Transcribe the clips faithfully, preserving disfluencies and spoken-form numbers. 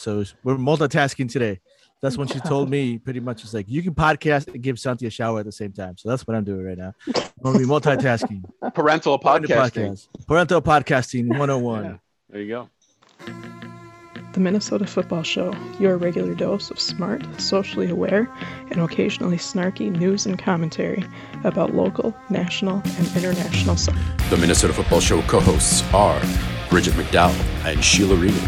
So we're multitasking today. That's when she told me pretty much it's like, you can podcast and give Santi a shower at the same time. So that's what I'm doing right now. I'm going to be multitasking. Parental podcasting. Parental podcasting one oh one. Yeah. There you go. The Minnesota Football Show, your regular dose of smart, socially aware, and occasionally snarky news and commentary about local, national, and international soccer. The Minnesota Football Show co-hosts are Bridget McDowell and Sheila Reed.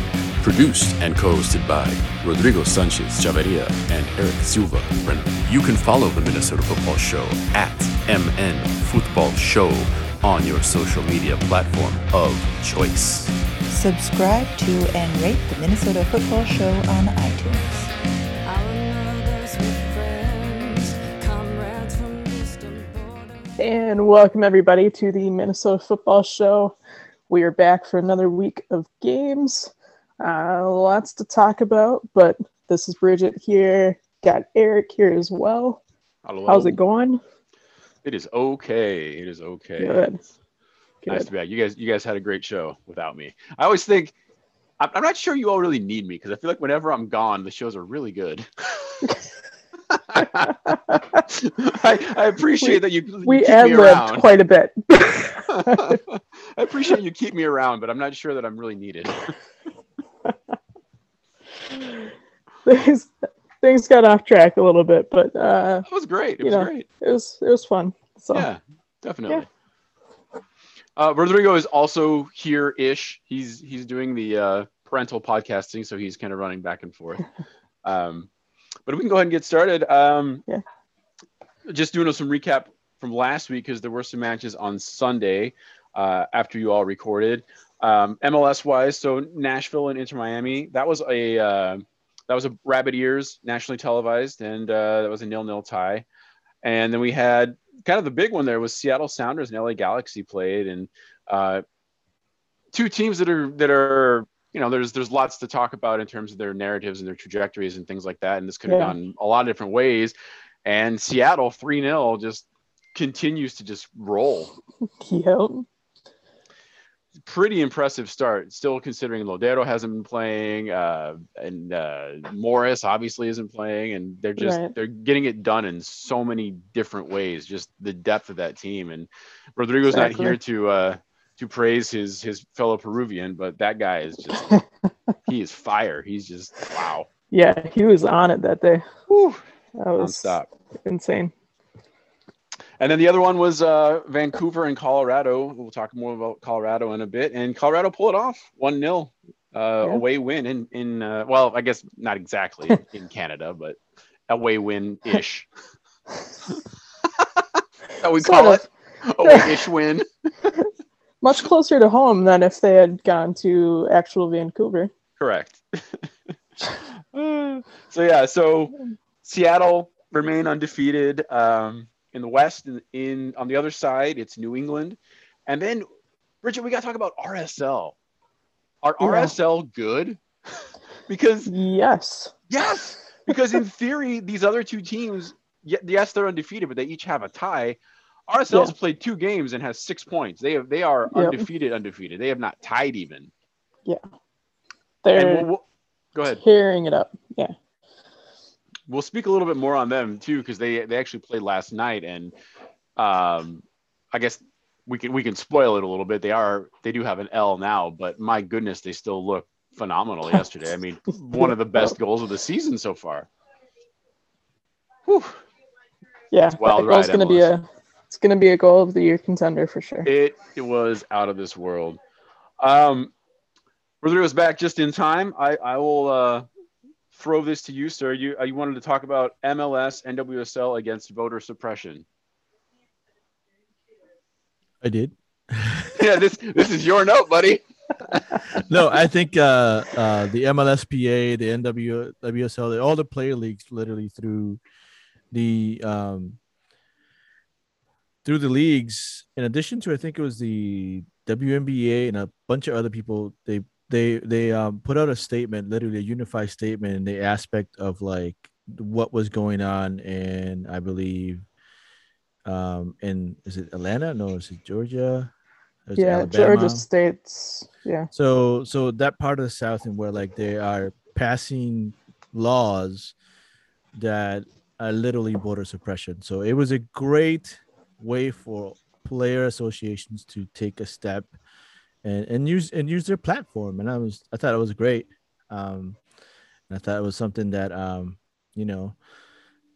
Produced and co-hosted by Rodrigo Sanchez Chavaria and Eric Silva Brenner. You can follow the Minnesota Football Show at M N Football Show on your social media platform of choice. Subscribe to and rate the Minnesota Football Show on iTunes. And welcome everybody to the Minnesota Football Show. We are back for another week of games. Uh, lots to talk about, but this is Bridget here. Got Eric here as well. Hello. How's it going? It is okay. It is okay. Good. Good. Nice to be back. You guys, you guys had a great show without me. I always think I'm, I'm not sure you all really need me because I feel like whenever I'm gone, the shows are really good. I, I appreciate we, that you. you we ad-libbed quite a bit. I appreciate you keep me around, but I'm not sure that I'm really needed. things things got off track a little bit, but uh it was great. It was know, great. It was it was fun. So yeah, definitely. Yeah. Uh Rodrigo is also here ish. He's he's doing the uh parental podcasting, so he's kind of running back and forth. um but we can go ahead and get started. Um yeah. Just doing some recap from last week because there were some matches on Sunday uh after you all recorded. Um, M L S wise, so Nashville and Inter Miami, that was a uh, that was a rabbit ears, nationally televised, and uh, that was a nil-nil tie. And then we had kind of the big one there was Seattle Sounders and L A Galaxy played, and uh, two teams that are that are you know there's there's lots to talk about in terms of their narratives and their trajectories and things like that. And this could have yeah. gone a lot of different ways. And Seattle three nil just continues to just roll. Yep. Pretty impressive start, still considering Lodero hasn't been playing, uh, and uh, Morris obviously isn't playing, and they're just right. they're getting it done in so many different ways. Just the depth of that team, and Rodrigo's exactly. not here to uh, to praise his his fellow Peruvian, but that guy is just he is fire. He's just wow. Yeah, he was on it that day. Whew. That was Non-stop. insane. And then the other one was uh, Vancouver and Colorado. We'll talk more about Colorado in a bit. And Colorado pulled it off, one nil uh, yeah. away win in, in uh, well, I guess not exactly in Canada, but away win-ish. That we sort call of. it away-ish win. Much closer to home than if they had gone to actual Vancouver. Correct. So, yeah, so Seattle remain undefeated. Um In the West, in, in on the other side, it's New England. And then, Richard, we got to talk about R S L. Are yeah. R S L good? Because yes. Yes. Because in theory, these other two teams, yes, they're undefeated, but they each have a tie. R S L has yeah. played two games and has six points. They have they are yep. undefeated, undefeated. They have not tied even. Yeah. They're we'll, we'll, go ahead. tearing it up. Yeah. We'll speak a little bit more on them too, because they, they actually played last night, and um, I guess we can we can spoil it a little bit. They are they do have an L now, but my goodness, they still look phenomenal yesterday. I mean, one of the best goals of the season so far. Whew. Yeah, it's wild ride, gonna be a it's gonna be a goal of the year contender for sure. It it was out of this world. Um, Rodrigo's back just in time. I I will. Uh, Throw this to you, sir. You you wanted to talk about M L S, N W S L against voter suppression. I did. yeah, this this is your note, buddy. No, I think uh, uh, the M L S P A, the N W S L, all the player leagues literally through the um, through the leagues. In addition to, I think it was the W N B A and a bunch of other people. They They they um, put out a statement, literally a unified statement in the aspect of like what was going on in, I believe, um, in, is it Atlanta? No, is it Georgia? Is yeah, it Georgia States. Yeah. So so that part of the South and where like they are passing laws that are literally voter suppression. So it was a great way for player associations to take a step and, and use and use their platform. And I was I thought it was great. Um, and I thought it was something that um, you know,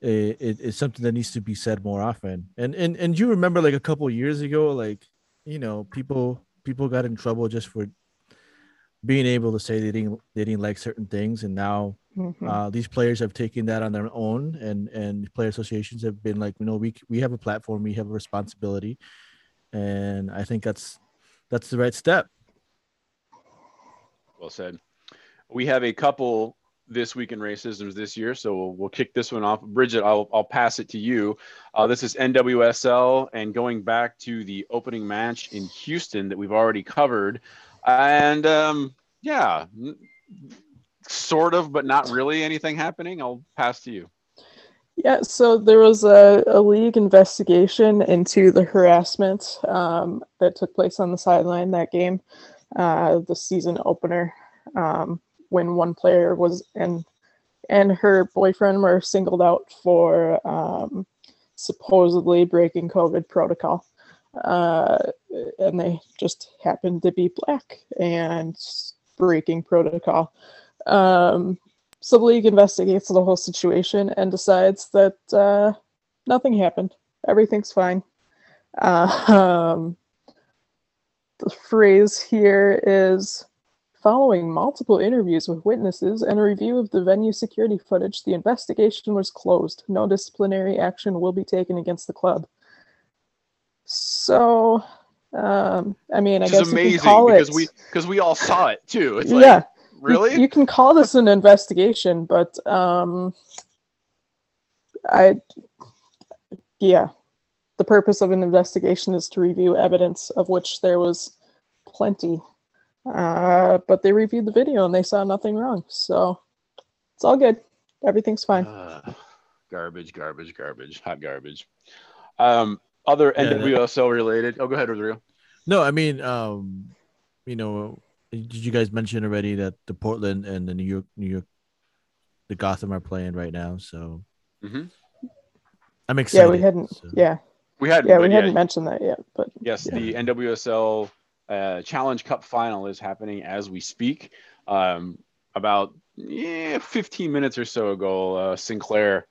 it, it, it's something that needs to be said more often. And and and you remember, like, a couple of years ago, like, you know, people people got in trouble just for being able to say they didn't they didn't like certain things, and now mm-hmm. uh, these players have taken that on their own, and and player associations have been like, you know, we we have a platform, we have a responsibility, and I think that's that's the right step. Well said. We have a couple this week in racism this year, so we'll, we'll kick this one off. Bridget, I'll I'll pass it to you. Uh, this is N W S L, and going back to the opening match in Houston that we've already covered. And, um, yeah, sort of, but not really anything happening. I'll pass to you. Yeah, so there was a, a league investigation into the harassment um, that took place on the sideline that game, uh, the season opener, um, when one player was and and her boyfriend were singled out for um, supposedly breaking COVID protocol. Uh, and they just happened to be black and breaking protocol. Um, so the league investigates the whole situation and decides that uh, nothing happened. Everything's fine. Uh, um, the phrase here is, following multiple interviews with witnesses and a review of the venue security footage, the investigation was closed. No disciplinary action will be taken against the club. So, um, I mean, I guess amazing, you can call because it... we because we all saw it, too. It's like, yeah. Really? You, you can call this an investigation, but um, I... Yeah. The purpose of an investigation is to review evidence, of which there was plenty. Uh, but they reviewed the video and they saw nothing wrong. So, it's all good. Everything's fine. Uh, garbage, garbage, garbage. Hot garbage. Um... Other N W S L related. Oh, go ahead, Rodrigo. No, I mean, um, you know, did you guys mention already that the Portland and the New York, New York, the Gotham are playing right now? So mm-hmm. I'm excited. Yeah, we hadn't. So. Yeah, we hadn't. Yeah, we hadn't yeah, mentioned that yet. But yes, yeah. The N W S L uh, Challenge Cup final is happening as we speak. Um, about yeah, fifteen minutes or so ago, uh, Sinclair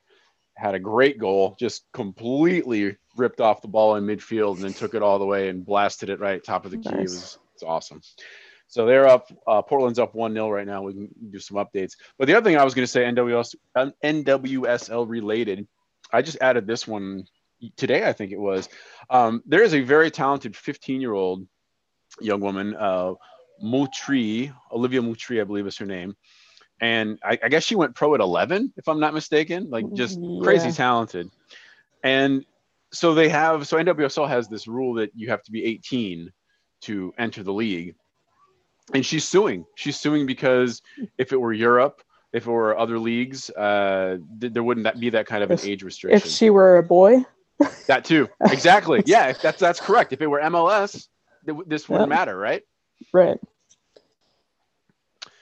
had a great goal, just completely ripped off the ball in midfield and then took it all the way and blasted it right top of the key. Nice. It was, it's awesome. So they're up. Uh, Portland's up one nil right now. We can do some updates. But the other thing I was going to say, N W S L related, I just added this one today, I think it was. Um, there is a very talented fifteen-year-old young woman, uh, Moultrie, Olivia Moultrie, I believe is her name. And I, I guess she went pro at eleven, if I'm not mistaken, like just yeah. crazy talented. And so they have, so N W S L has this rule that you have to be eighteen to enter the league. And she's suing. She's suing because if it were Europe, if it were other leagues, uh, th- there wouldn't that be that kind of if, an age restriction. If she were a boy. That too. Exactly. Yeah, if that's that's correct. If it were M L S, th- this wouldn't yeah. matter, right? Right.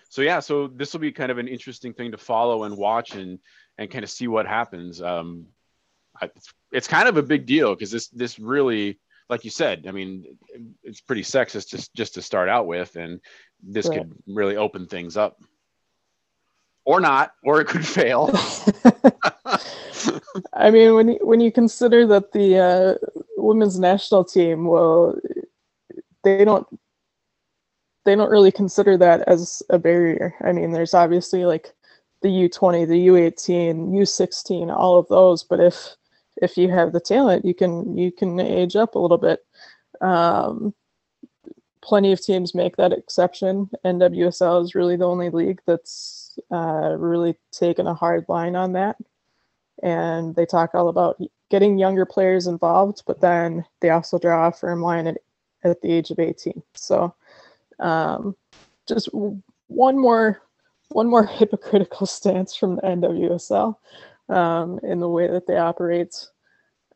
So, yeah, so this will be kind of an interesting thing to follow and watch and and kind of see what happens. Um, I, it's, it's kind of a big deal because this this really, like you said, I mean, it's pretty sexist just, just to start out with. And this right. could really open things up. Or not, or it could fail. I mean, when you, when you consider that the uh, women's national team, well, they don't. They don't really consider that as a barrier. I mean, there's obviously like the U twenty, the U eighteen, U sixteen, all of those. But if if you have the talent, you can you can age up a little bit. Um, plenty of teams make that exception. N W S L is really the only league that's uh, really taken a hard line on that. And they talk all about getting younger players involved, but then they also draw a firm line at, at the age of eighteen. So. Um, just one more, one more hypocritical stance from the N W S L um, in the way that they operate.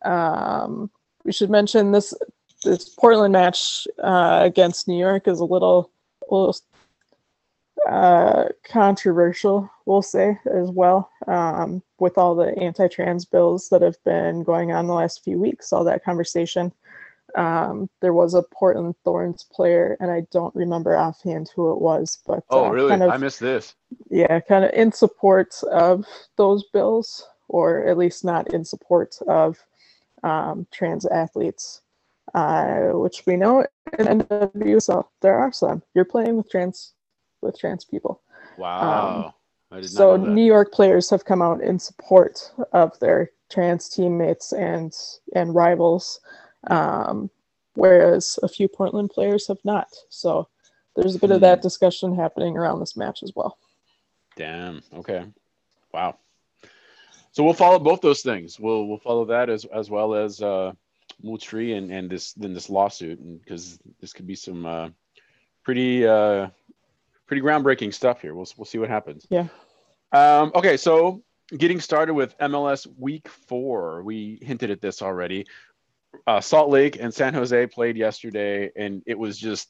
Um, we should mention this this Portland match uh, against New York is a little, a little uh, controversial, we'll say, as well, um, with all the anti-trans bills that have been going on the last few weeks, all that conversation. Um, there was a Portland Thorns player, and I don't remember offhand who it was, but oh, uh, really? Kind of, I missed this. Yeah, kind of in support of those bills, or at least not in support of um, trans athletes, uh, which we know in N W S L there are some. You're playing with trans with trans people. Wow. Um, I did so not know that. New York players have come out in support of their trans teammates and and rivals. Um, whereas a few Portland players have not. So there's a bit of that discussion happening around this match as well. Damn. Okay. Wow. So we'll follow both those things. We'll we'll follow that as as well as uh, Moultrie and and this then this lawsuit, because this could be some uh, pretty uh, pretty groundbreaking stuff here. We'll we'll see what happens. Yeah. Um, okay. So getting started with M L S Week Four, we hinted at this already. Uh, Salt Lake and San Jose played yesterday, and it was just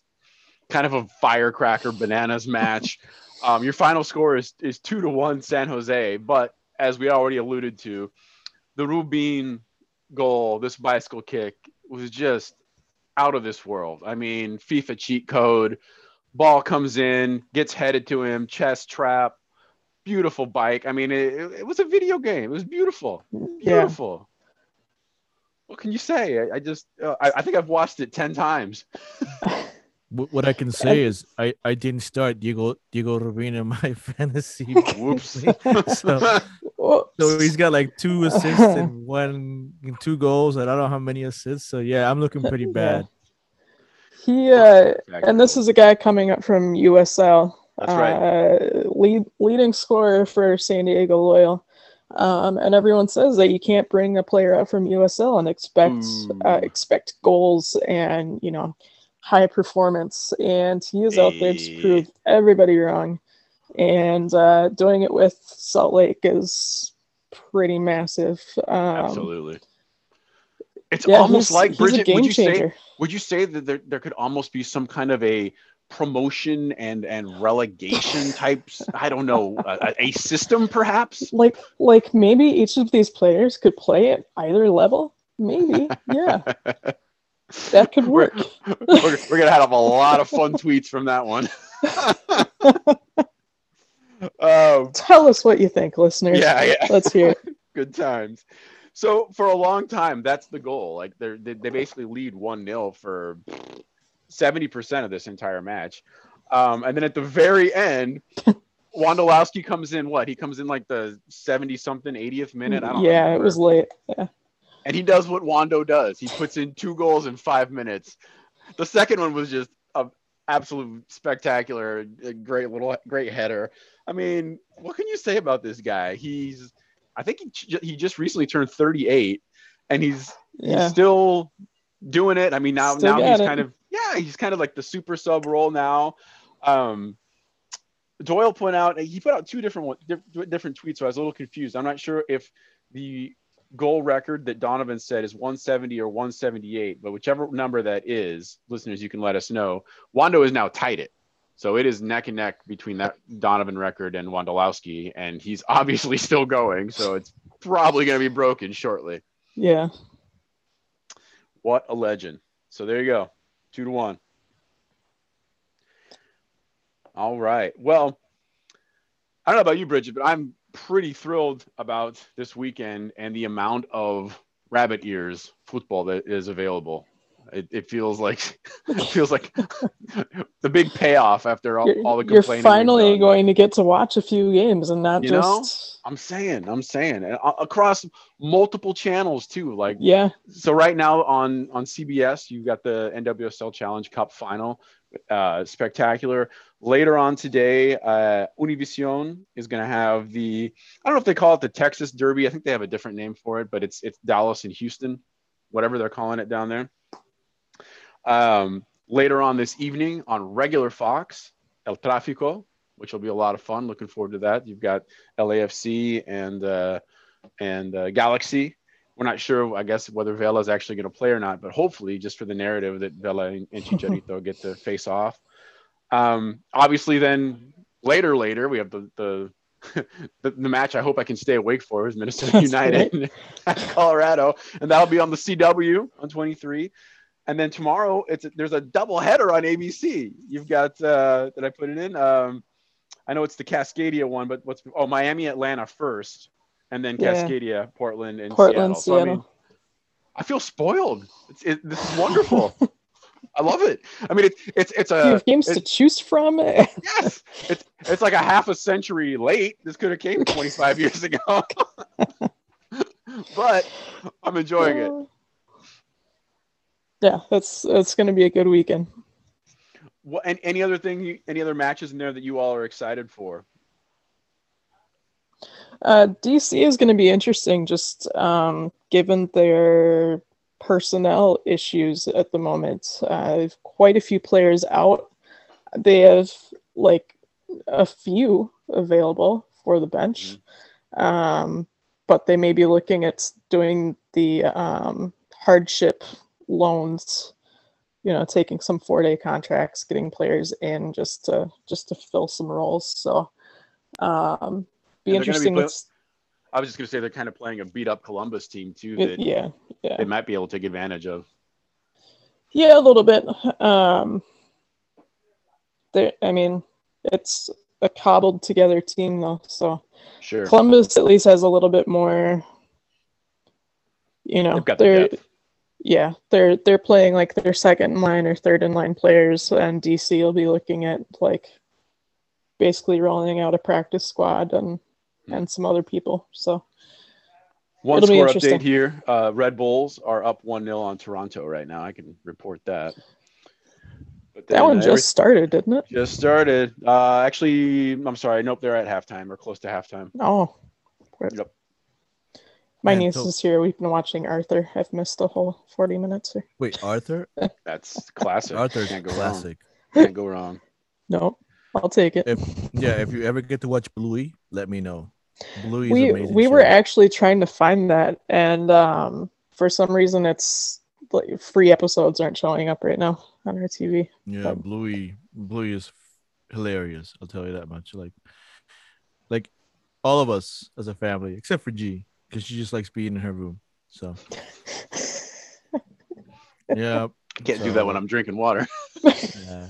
kind of a firecracker bananas match. Um, your final score is is two to one San Jose, but as we already alluded to, the Rubin goal, this bicycle kick, was just out of this world. I mean, FIFA cheat code, ball comes in, gets headed to him, chest trap, beautiful bike. I mean, it, it was a video game. It was beautiful, beautiful. Yeah. What can you say? I, I just, uh, I, I think I've watched it ten times. What I can say is I, I didn't start Diego, Diego Rubin in my fantasy. Whoops. so, so he's got like two assists and one, and two goals. And I don't know how many assists. So yeah, I'm looking pretty bad. He, uh, and this is a guy coming up from U S L. That's right. Uh, lead, leading scorer for San Diego Loyal. Um, and everyone says that you can't bring a player up from U S L and expect mm. uh, expect goals and, you know, high performance. And he is hey. out there to prove everybody wrong. And uh, doing it with Salt Lake is pretty massive. Um, Absolutely. It's yeah, almost like, Bridget, would you changer. say would you say that there, there could almost be some kind of a promotion and and relegation types, I don't know, a, a system perhaps? Like like maybe each of these players could play at either level? Maybe, yeah. That could work. We're, we're, we're going to have a lot of fun tweets from that one. um, Tell us what you think, listeners. Yeah, yeah. Let's hear it. Good times. So for a long time, that's the goal. Like they're, they they basically lead one nil for seventy percent of this entire match. Um, and then at the very end, Wondolowski comes in, what? He comes in like the seventy-something, eightieth minute? I don't know. Yeah, remember. It was late. Yeah. And he does what Wando does. He puts in two goals in five minutes. The second one was just an absolute spectacular, great little, great header. I mean, what can you say about this guy? He's, I think he, he just recently turned thirty-eight, and he's, yeah. he's still doing it. I mean, now, now he's it. kind of, Yeah, he's kind of like the super sub role now. Um, Doyle put out he put out two different one, diff- different tweets, so I was a little confused. I'm not sure if the goal record that Donovan said is one seventy or one seventy-eight, but whichever number that is, listeners, you can let us know. Wando has now tied it, so it is neck and neck between that Donovan record and Wondolowski, and he's obviously still going, so it's probably going to be broken shortly. Yeah. What a legend! So there you go. Two to one. All right. Well, I don't know about you, Bridget, but I'm pretty thrilled about this weekend and the amount of rabbit ears football that is available. It, it feels like it feels like the big payoff after all, all the complaining. You're finally going to get to watch a few games and not you just. Know? I'm saying, I'm saying, and across multiple channels too. Like yeah. So right now on on C B S, you got the N W S L Challenge Cup final, uh, spectacular. Later on today, uh, Univision is going to have the. I don't know if they call it the Texas Derby. I think they have a different name for it, but it's it's Dallas and Houston, whatever they're calling it down there. Um, later on this evening on regular Fox, El Tráfico, which will be a lot of fun. Looking forward to that. You've got L A F C and uh, and uh, Galaxy. We're not sure, I guess, whether Vela is actually going to play or not, but hopefully, just for the narrative, that Vela and Chicharito get to face off. Um, obviously, then later, later, we have the the, the, the match I hope I can stay awake for is Minnesota That's United at Colorado. And that'll be on the C W on twenty-three. And then tomorrow, it's there's a double header on A B C. You've got, uh, did I put it in? Um, I know it's the Cascadia one, but what's, oh, Miami, Atlanta first. And then Cascadia, yeah. Portland, and Portland, Seattle. Seattle. So, I mean, I feel spoiled. It's, it, this is wonderful. I love it. I mean, it's it's it's a, you have games to choose from. Yes, it's it's like a half a century late. This could have came twenty-five years ago, but I'm enjoying yeah. it. Yeah, that's that's going to be a good weekend. Well, and any other thing, you, any other matches in there that you all are excited for? Uh, D C is going to be interesting, just um, given their personnel issues at the moment. Uh, they've quite a few players out. They have like a few available for the bench, mm-hmm. um, but they may be looking at doing the um, hardship loans. You know, taking some four-day contracts, getting players in just to just to fill some roles. So. Um, Be interesting. Be play- I was just going to say they're kind of playing a beat-up Columbus team too. That yeah, yeah, they might be able to take advantage of. Yeah, a little bit. Um, they, I mean, it's a cobbled together team though, so sure. Columbus at least has a little bit more. You know, they're the yeah, they're they're playing like their second in line or third in line players, and D C will be looking at like basically rolling out a practice squad and. And some other people. So, one score update here. Uh, Red Bulls are up one nil on Toronto right now. I can report that. But then, that one uh, just every, started, didn't it? Just started. Uh, actually, I'm sorry. Nope, they're at halftime or close to halftime. Oh. Yep. My Man, niece so- is here. We've been watching Arthur. I've missed the whole forty minutes here. Wait, Arthur? That's classic. Arthur's Can't go classic. Wrong. Can't go wrong. Nope. I'll take it. If, yeah, if you ever get to watch Bluey, let me know. Bluey we, is amazing. We show. Were actually trying to find that, and um, for some reason, it's like, free episodes aren't showing up right now on our T V. Yeah, but. Bluey, Bluey is hilarious. I'll tell you that much. Like, like all of us as a family, except for G, because she just likes being in her room. So, yeah, I can't so. do that when I'm drinking water. Yeah.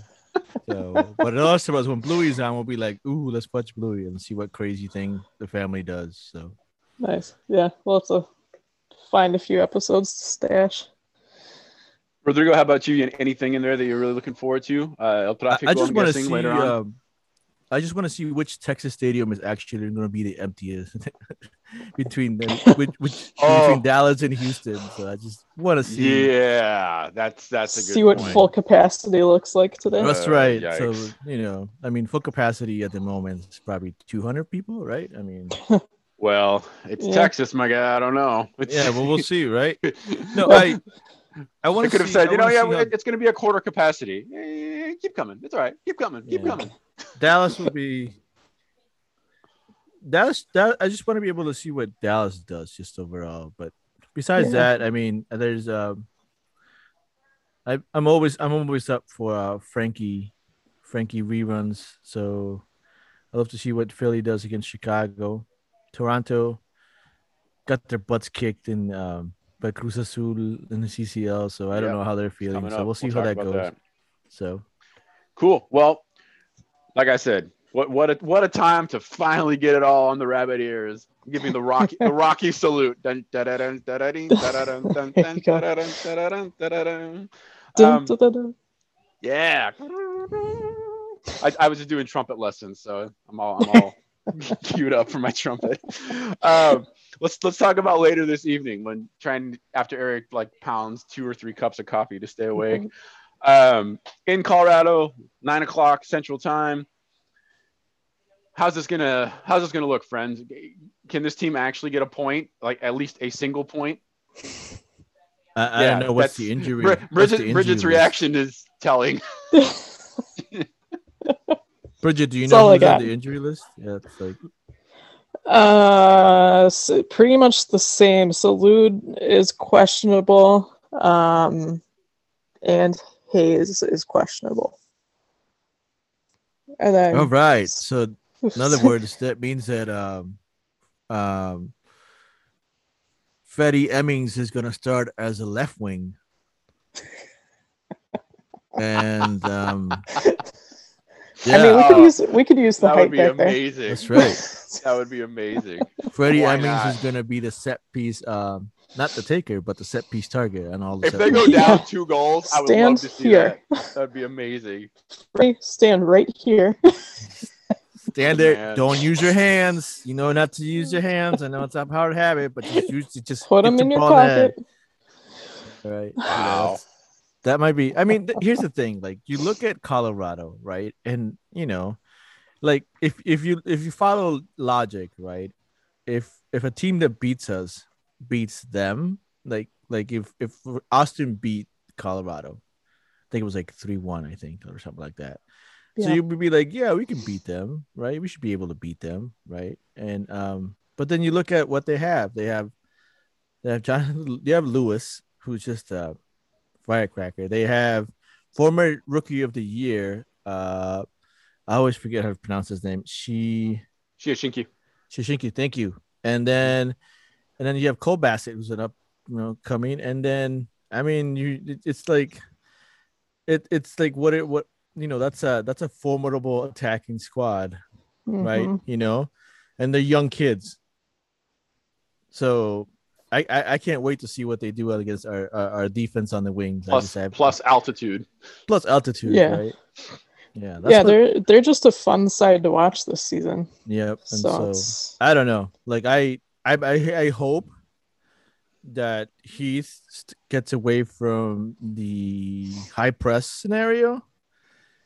So, but the last time was when Bluey's on, we'll be like, ooh, let's watch Bluey and see what crazy thing the family does. So nice. Yeah, we'll have to find a few episodes to stash. Rodrigo, how about you? Anything in there that you're really looking forward to? Uh, El Tráfico, I just want to see later on. Um, I just want to see which Texas stadium is actually going to be the emptiest between them, which, which, oh. between Dallas and Houston. So I just want to see. Yeah, that's that's a good see what point. Full capacity looks like today. Uh, that's right. Yikes. So you know, I mean, full capacity at the moment is probably two hundred people, right? I mean, well, it's yeah. Texas, my guy. I don't know. It's... Yeah, well, we'll see, right? No, I. I want could see, have said, I you know, yeah, how... it's going to be a quarter capacity. Yeah, yeah, yeah, keep coming. It's all right. Keep coming. Keep yeah. coming. Dallas would be. Dallas. That I just want to be able to see what Dallas does, just overall. But besides yeah. that, I mean, there's. Um, I I'm always I'm always up for uh, Frankie, Frankie reruns. So, I love to see what Philly does against Chicago. Toronto, got their butts kicked in. Um, But Cruz Azul in the C C L, so I yeah. don't know how they're feeling. So we'll see we'll how that goes. That. So, cool. Well, like I said, what what a, what a time to finally get it all on the rabbit ears. Give me the Rocky the Rocky salute. Dun da da dun da da ding da da dun dun dun da da dun da dun da da dun. Yeah. I, I was just doing trumpet lessons, so I'm all I'm all queued up for my trumpet. Um, Let's let's talk about later this evening when trying after Eric like pounds two or three cups of coffee to stay awake. Mm-hmm. Um, in Colorado, nine o'clock Central Time. How's this gonna How's this gonna look, friends? Can this team actually get a point, like at least a single point? I, I yeah, don't know what's the injury. Brid- Bridget, what's the injury Bridget's was? Reaction is telling. Bridget, do you that's know who's on the injury list? Yeah, it's like. Uh, so pretty much the same. So Lude is questionable, um, and Hayes is questionable. And then, all right. So, in other words, that means that um, um, Freddie Emmings is going to start as a left wing, and um, yeah. I mean, we could use we could use the that height would be that amazing. There. That's right. That would be amazing. Freddie Why Emmings not? is going to be the set piece. Um, Not the taker, but the set piece target and all. The if set they pieces. go down yeah. two goals, I would stand love to see here. that. That'd be amazing. Stand right here. Stand there. Man. Don't use your hands. You know not to use your hands. I know it's a hard habit, but just use it. Just put them in your pocket. All right. Wow. Yes. That might be. I mean, th- here's the thing. Like, you look at Colorado, right? And you know, like if if you if you follow logic, right? If if a team that beats us. beats them like like if if Austin beat Colorado, I think it was like three one, I think, or something like that, yeah. So you would be like, yeah, we can beat them, right? We should be able to beat them, right? And um but then you look at what they have. They have they have John, they have Lewis, who's just a firecracker. They have former rookie of the year, uh I always forget how to pronounce his name, she Shishinki Shishinki thank you. And then And then you have Cole Bassett, who's an up, you know, coming. And then, I mean, you, it, it's like, it, it's like what it, what, you know, that's a, that's a formidable attacking squad, mm-hmm. right? You know, and they're young kids. So I, I, I can't wait to see what they do against our, our, our defense on the wings. Plus, I plus altitude. Plus altitude, yeah. right? Yeah, that's yeah, what... they're they're just a fun side to watch this season. Yep. And so, so I don't know. Like I. I I hope that Heath gets away from the high press scenario,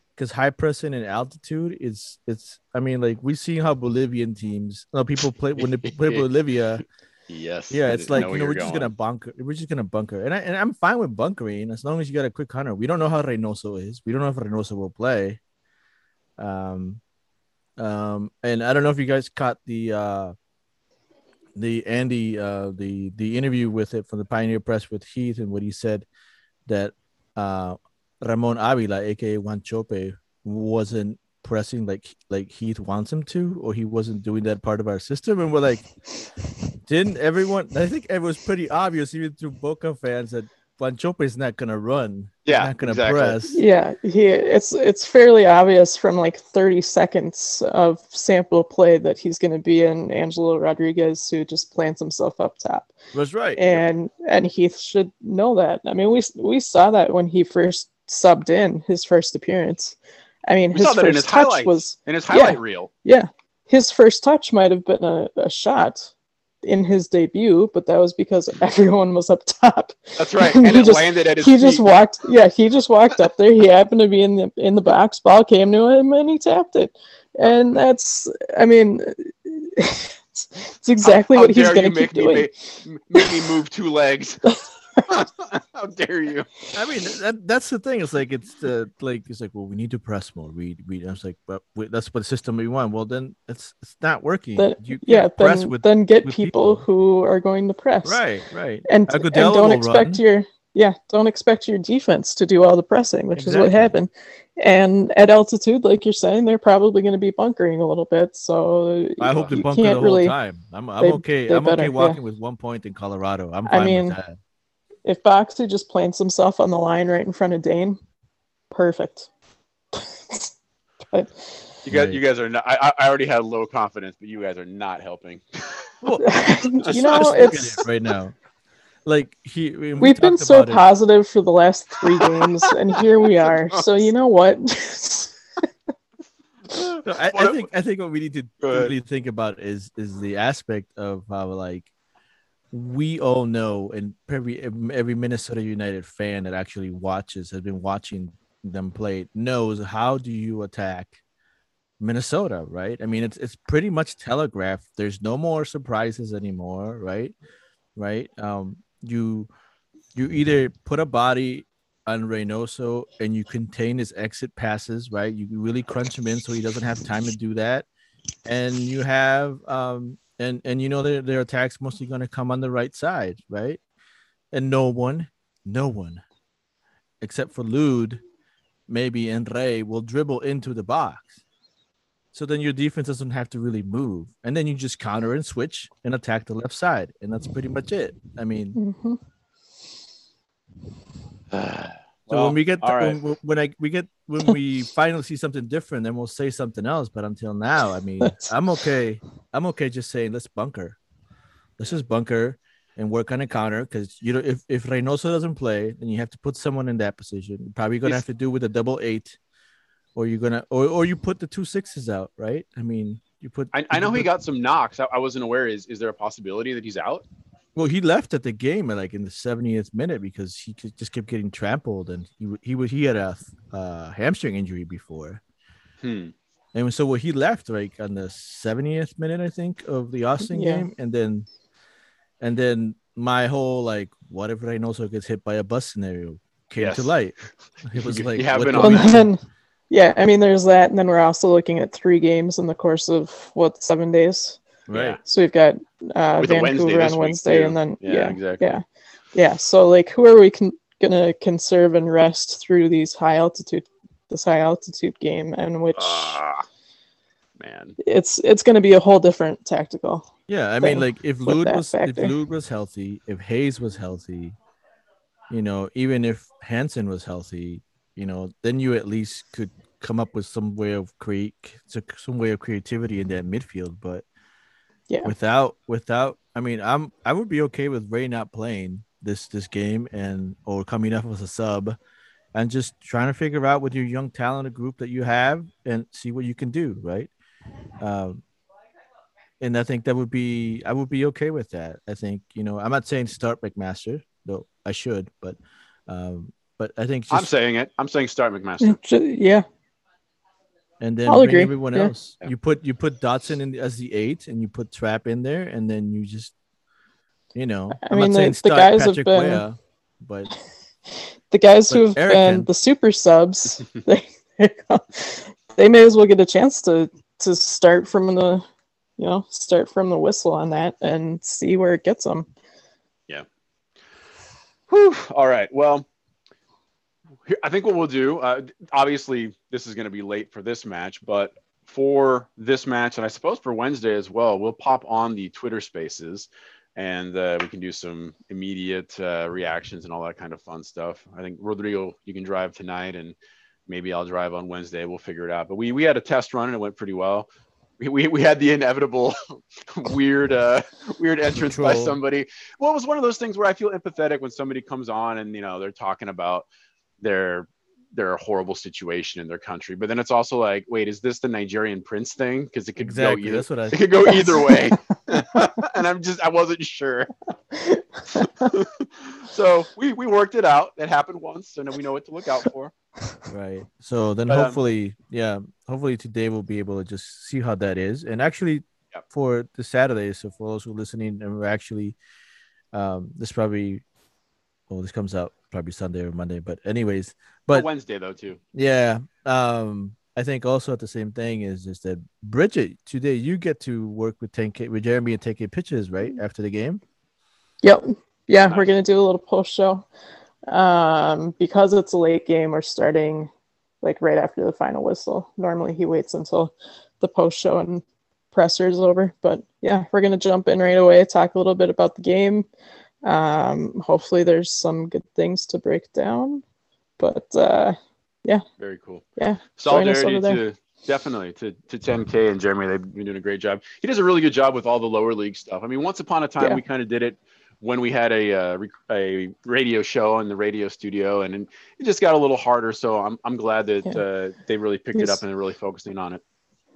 because high pressing and altitude is it's. I mean, like we've seen how Bolivian teams, you know, people play when they play Bolivia. Yes. Yeah, it's like know you know we're just going. gonna bunker. We're just gonna bunker, and I and I'm fine with bunkering as long as you got a quick hunter. We don't know how Reynoso is. We don't know if Reynoso will play. Um, um, and I don't know if you guys caught the. Uh, The Andy, uh, the the interview with it from the Pioneer Press with Heath, and what he said that uh, Ramon Avila, aka Wanchope, wasn't pressing like like Heath wants him to, or he wasn't doing that part of our system. And we're like, didn't everyone? I think it was pretty obvious, even through Boca fans, that Wanchope is not gonna run. Yeah, not gonna exactly. press. Yeah, he. It's it's fairly obvious from like thirty seconds of sample play that he's gonna be in Angelo Rodriguez, who just plants himself up top. That's right. And yeah. and Heath should know that. I mean, we we saw that when he first subbed in his first appearance. I mean, we his saw that first in his touch highlight, was in his highlight yeah, reel. Yeah, his first touch might have been a, a shot. In his debut, but that was because everyone was up top. That's right, and, and he it just, landed at his. He feet. just walked. Yeah, he just walked up there. He happened to be in the in the box. Ball came to him, and he tapped it. And that's, I mean, it's, it's exactly how, what how he's going to keep doing. Make, make me move two legs. How dare you? I mean, that, that's the thing. It's like it's the like it's like well, we need to press more. We we. I was like, but we, that's what system we want. Well, then it's it's not working. Then, you yeah, then, press with, then get with people, people who are going to press. Right, right. And, and don't expect run. your yeah, don't expect your defense to do all the pressing, which exactly. is what happened. And at altitude, like you're saying, they're probably going to be bunkering a little bit. So I hope know, they bunker the whole really, time. I'm I'm they, okay. They I'm better, okay walking yeah. with one point in Colorado. I'm fine I mean, with that. If Boxley just plants himself on the line right in front of Dane, perfect. but, you guys, you guys are not. I, I already had low confidence, but you guys are not helping. well, you know, it's it right now. Like he, we we've been so positive it. for the last three games, and here we are. So you know what? no, I, I think I think what we need to really think about is is the aspect of how like. We all know, and every every Minnesota United fan that actually watches, has been watching them play, knows how do you attack Minnesota, right? I mean, it's it's pretty much telegraphed. There's no more surprises anymore, right? Right? Um, you you either put a body on Reynoso and you contain his exit passes, right? You really crunch him in so he doesn't have time to do that, and you have. Um, And and you know their their attacks mostly going to come on the right side, right? And no one, no one, except for Lude, maybe and Ray will dribble into the box, So then your defense doesn't have to really move. And then you just counter and switch and attack the left side. And that's pretty much it. I mean, mm-hmm. uh, so well, when we get to, right. when, when I we get when we finally see something different, then we'll say something else. But until now, I mean, I'm okay. I'm okay just saying let's bunker. Let's just bunker and work on a counter, because you know if, if Reynoso doesn't play, then you have to put someone in that position. You're probably gonna have to do with a double eight. Or you're gonna, or, or you put the two sixes out, right? I mean, you put. I, I know put, he got some knocks. I, I wasn't aware. Is is there a possibility that he's out? Well, he left at the game, like in the seventieth minute, because he just kept getting trampled, and he he was he had a uh, hamstring injury before. Hmm. And so, well, he left like on the seventieth minute, I think, of the Austin yeah. game, and then, and then my whole like, what if Reynoso gets hit by a bus scenario came yes. to light. It was like, you have been on that. Yeah, I mean, there's that, and then we're also looking at three games in the course of, what, seven days? Right. So we've got uh, Vancouver on Wednesday, and then, yeah, yeah, exactly. yeah. Yeah, so, like, who are we con- going to conserve and rest through these high-altitude, this high-altitude game, and which, uh, man, it's it's going to be a whole different tactical Yeah, I mean, like, if Lude was, if Lude was healthy, if Hayes was healthy, you know, even if Hansen was healthy, you know, then you at least could come up with some way of create some way of creativity in that midfield. But yeah, without without, I mean, I'm I would be okay with Ray not playing this this game and or coming up as a sub, and just trying to figure out with your young talented group that you have and see what you can do, right? Um, and I think that would be I would be okay with that. I think you know I'm not saying start McMaster, though I should, but. Um, But I think just, I'm saying it. I'm saying start McMaster. Yeah. And then I'll bring agree. everyone yeah. else. Yeah. You put you put Dotson in as the eight, and you put Trapp in there, and then you just, you know, I I'm mean, not saying the, start the guys Patrick have been, Weah, but the guys but who have Eric been can. the super subs, they, they may as well get a chance to to start from the, you know, start from the whistle on that and see where it gets them. Yeah. Whew. All right. Well. I think what we'll do, uh, obviously, this is going to be late for this match, but for this match, and I suppose for Wednesday as well, we'll pop on the Twitter Spaces, and uh, we can do some immediate uh, reactions and all that kind of fun stuff. I think, Rodrigo, you can drive tonight, and maybe I'll drive on Wednesday. We'll figure it out. But we we had a test run, and it went pretty well. We we, we had the inevitable weird uh, weird entrance by somebody. Well, it was one of those things where I feel empathetic when somebody comes on and, you know, they're talking about their their horrible situation in their country, but then it's also like, wait, is this the Nigerian prince thing? Because it could exactly. go either. That's what I it could go either way, and I'm just I wasn't sure. So we we worked it out. It happened once, and so we know what to look out for. Right. So then but, hopefully, um, yeah, hopefully today we'll be able to just see how that is. And actually, yeah. for the Saturday, so for those who are listening, and we're actually um, this probably well this comes out. Probably Sunday or Monday, but anyways, but oh, Wednesday though too. Yeah, um, I think also at the same thing is just that Bridget today you get to work with ten K with Jeremy and take pictures right after the game. Yep, yeah, nice. We're gonna do a little post show um, because it's a late game. We're starting like right after the final whistle. Normally he waits until the post show and presser is over, but yeah, we're gonna jump in right away, talk a little bit about the game. Um, hopefully there's some good things to break down, but, uh, yeah, very cool. Yeah. Solidarity to definitely to, to ten K and Jeremy, they've been doing a great job. He does a really good job with all the lower league stuff. I mean, once upon a time yeah. we kind of did it when we had a, uh, a radio show in the radio studio and, and it just got a little harder. So I'm, I'm glad that, yeah. uh, they really picked He's... it up and they're really focusing on it.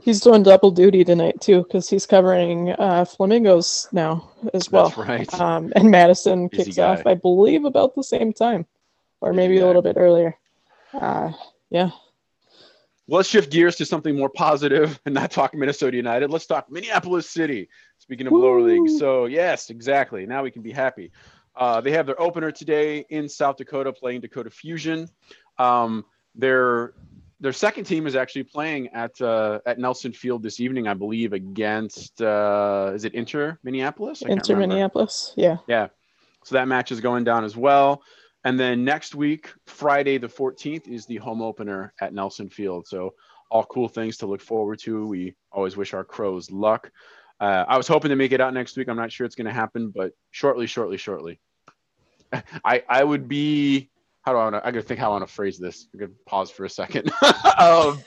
He's doing double duty tonight, too, because he's covering uh, Flamingos now as well. That's right. Um, and Madison Easy kicks guy. off, I believe, about the same time or Easy maybe guy. a little bit earlier. Uh, yeah. Well, let's shift gears to something more positive and not talk Minnesota United. Let's talk Minneapolis City, speaking of Woo! lower league. So, yes, exactly. Now we can be happy. Uh, they have their opener today in South Dakota playing Dakota Fusion. Um, they're... Their second team is actually playing at uh, at Nelson Field this evening, I believe, against, uh, is it Inter Minneapolis? I Inter Minneapolis, yeah. Yeah, so that match is going down as well. And then next week, Friday the fourteenth, is the home opener at Nelson Field. So all cool things to look forward to. We always wish our Crows luck. Uh, I was hoping to make it out next week. I'm not sure it's going to happen, but shortly, shortly, shortly. I I would be – how do I want to – I got to think how I want to phrase this. I'm going to pause for a second. um,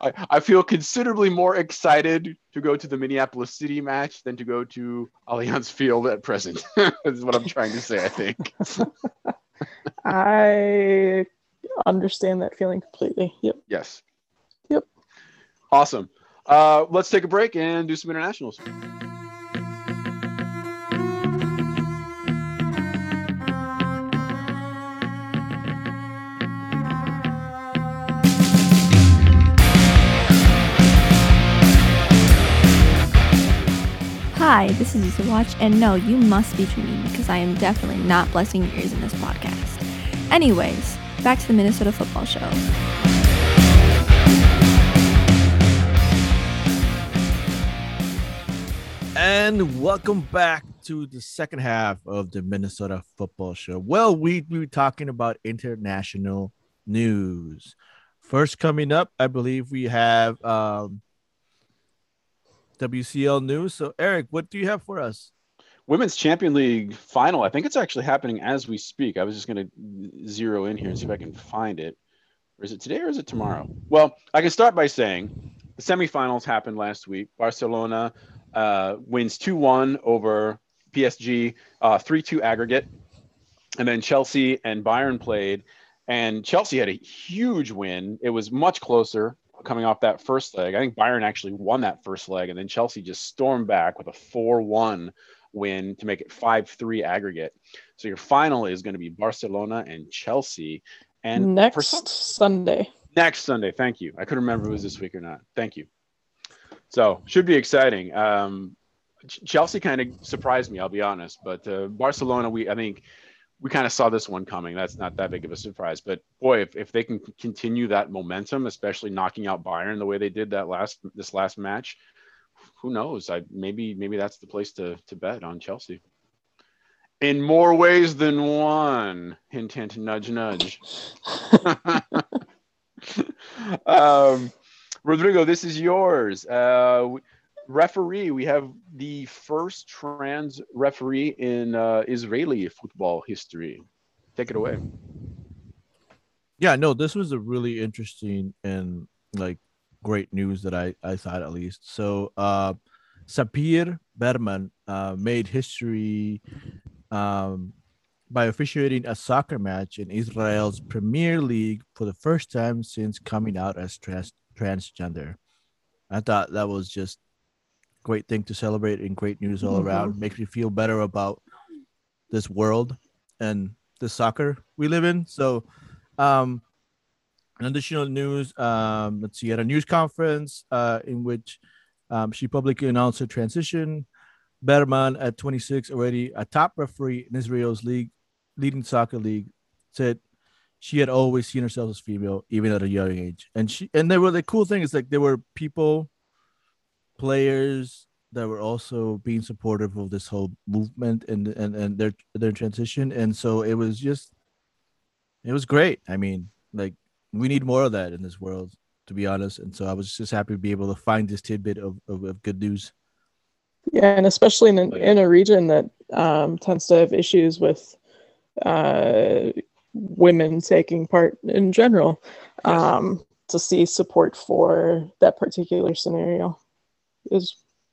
I, I feel considerably more excited to go to the Minneapolis City match than to go to Allianz Field at present. This is what I'm trying to say, I think. I understand that feeling completely. Yep. Yes. Yep. Awesome. Uh, let's take a break and do some internationals. Hi, this is Issa Watch, and no, you must be dreaming because I am definitely not blessing your ears in this podcast. Anyways, back to the Minnesota Football Show. And welcome back to the second half of the Minnesota Football Show. Well, we we were talking about international news. First coming up, I believe we have um, W C L news. So, Eric, what do you have for us? Women's Champion League final. I think it's actually happening as we speak. I was just going to zero in here and see if I can find it. Or is it today or is it tomorrow? Well, I can start by saying the semifinals happened last week. Barcelona Uh, wins two one over P S G, uh, three two aggregate. And then Chelsea and Bayern played. And Chelsea had a huge win. It was much closer coming off that first leg. I think Bayern actually won that first leg. And then Chelsea just stormed back with a four one win to make it five three aggregate. So your final is going to be Barcelona and Chelsea. And Next for some- Sunday. Next Sunday. Thank you. I couldn't remember if it was this week or not. Thank you. So should be exciting. Um, Chelsea kind of surprised me, I'll be honest. But uh, Barcelona, we I think we kind of saw this one coming. That's not that big of a surprise. But boy, if, if they can continue that momentum, especially knocking out Bayern the way they did that last this last match, who knows? I maybe maybe that's the place to to bet on Chelsea. In more ways than one. Hint, hint, nudge, nudge. um. Rodrigo, this is yours. Uh, referee, we have the first trans referee in uh, Israeli football history. Take it away. Yeah, no, this was a really interesting and like great news that I, I thought at least. So uh, Sapir Berman uh, made history um, by officiating a soccer match in Israel's Premier League for the first time since coming out as trans. transgender. I thought that was just a great thing to celebrate and great news all mm-hmm. around. Makes me feel better about this world and the soccer we live in. So um, additional news, um, let's see, at a news conference uh, in which um, she publicly announced her transition. Berman, at twenty-six, already a top referee in Israel's league, leading soccer league, said she had always seen herself as female, even at a young age. And she and there were the cool thing is like there were people, players that were also being supportive of this whole movement and and, and their their transition. And so it was just it was great. I mean, like we need more of that in this world, to be honest. And so I was just happy to be able to find this tidbit of, of, of good news. Yeah, and especially in in a region that um, tends to have issues with uh women taking part in general, um, to see support for that particular scenario is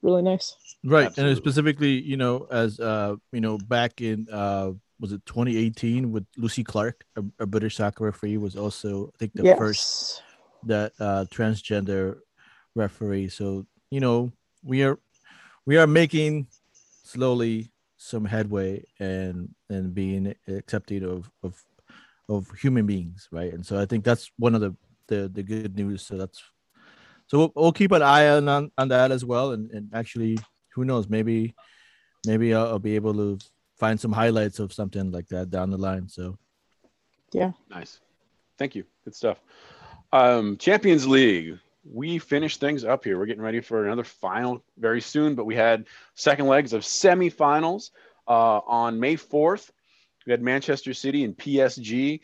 really nice. Right. Absolutely. And specifically, you know, as, uh, you know, back in, uh, was it twenty eighteen with Lucy Clark, a, a British soccer referee, was also, I think the yes. first that uh, transgender referee. So, you know, we are, we are making slowly some headway and, and being accepted of, of, of human beings, right? And so I think that's one of the the, the good news. So that's so we'll, we'll keep an eye on on, on that as well. And, and actually, who knows? Maybe maybe I'll, I'll be able to find some highlights of something like that down the line. So yeah, nice. Thank you. Good stuff. Um, Champions League. We finished things up here. We're getting ready for another final very soon. But we had second legs of semifinals uh, on May fourth. We had Manchester City and P S G.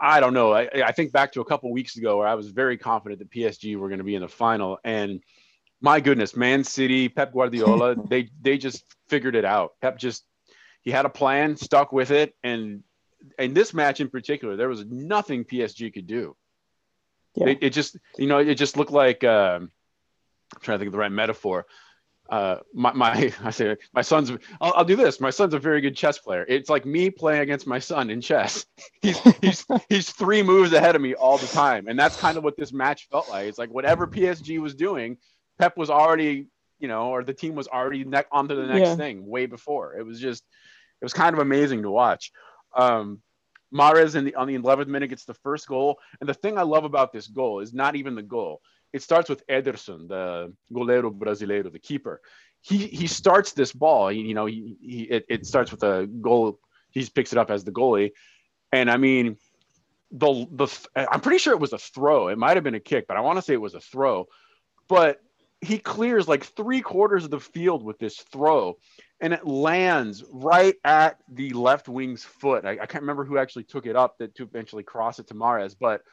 I don't know. I, I think back to a couple weeks ago where I was very confident that P S G were going to be in the final. And my goodness, Man City, Pep Guardiola, they they just figured it out. Pep just, he had a plan, stuck with it. And in this match in particular, there was nothing P S G could do. Yeah. It, it just, you know, it just looked like, uh, I'm trying to think of the right metaphor. Uh, my, my, I say, my son's, I'll, I'll do this. My son's a very good chess player. It's like me playing against my son in chess. He's, he's, he's three moves ahead of me all the time. And that's kind of what this match felt like. It's like whatever P S G was doing, Pep was already, you know, or the team was already ne- onto the next yeah. thing way before. It was just, it was kind of amazing to watch. Um, Mahrez in the, on the eleventh minute gets the first goal. And the thing I love about this goal is not even the goal. It starts with Ederson, the goleiro brasileiro, the keeper. He he starts this ball. He, you know, he, he it, it starts with a goal. He picks it up as the goalie. And, I mean, the the I'm pretty sure it was a throw. It might have been a kick, but I want to say it was a throw. But he clears like three quarters of the field with this throw, and it lands right at the left wing's foot. I, I can't remember who actually took it up that to eventually cross it to Mahrez, but –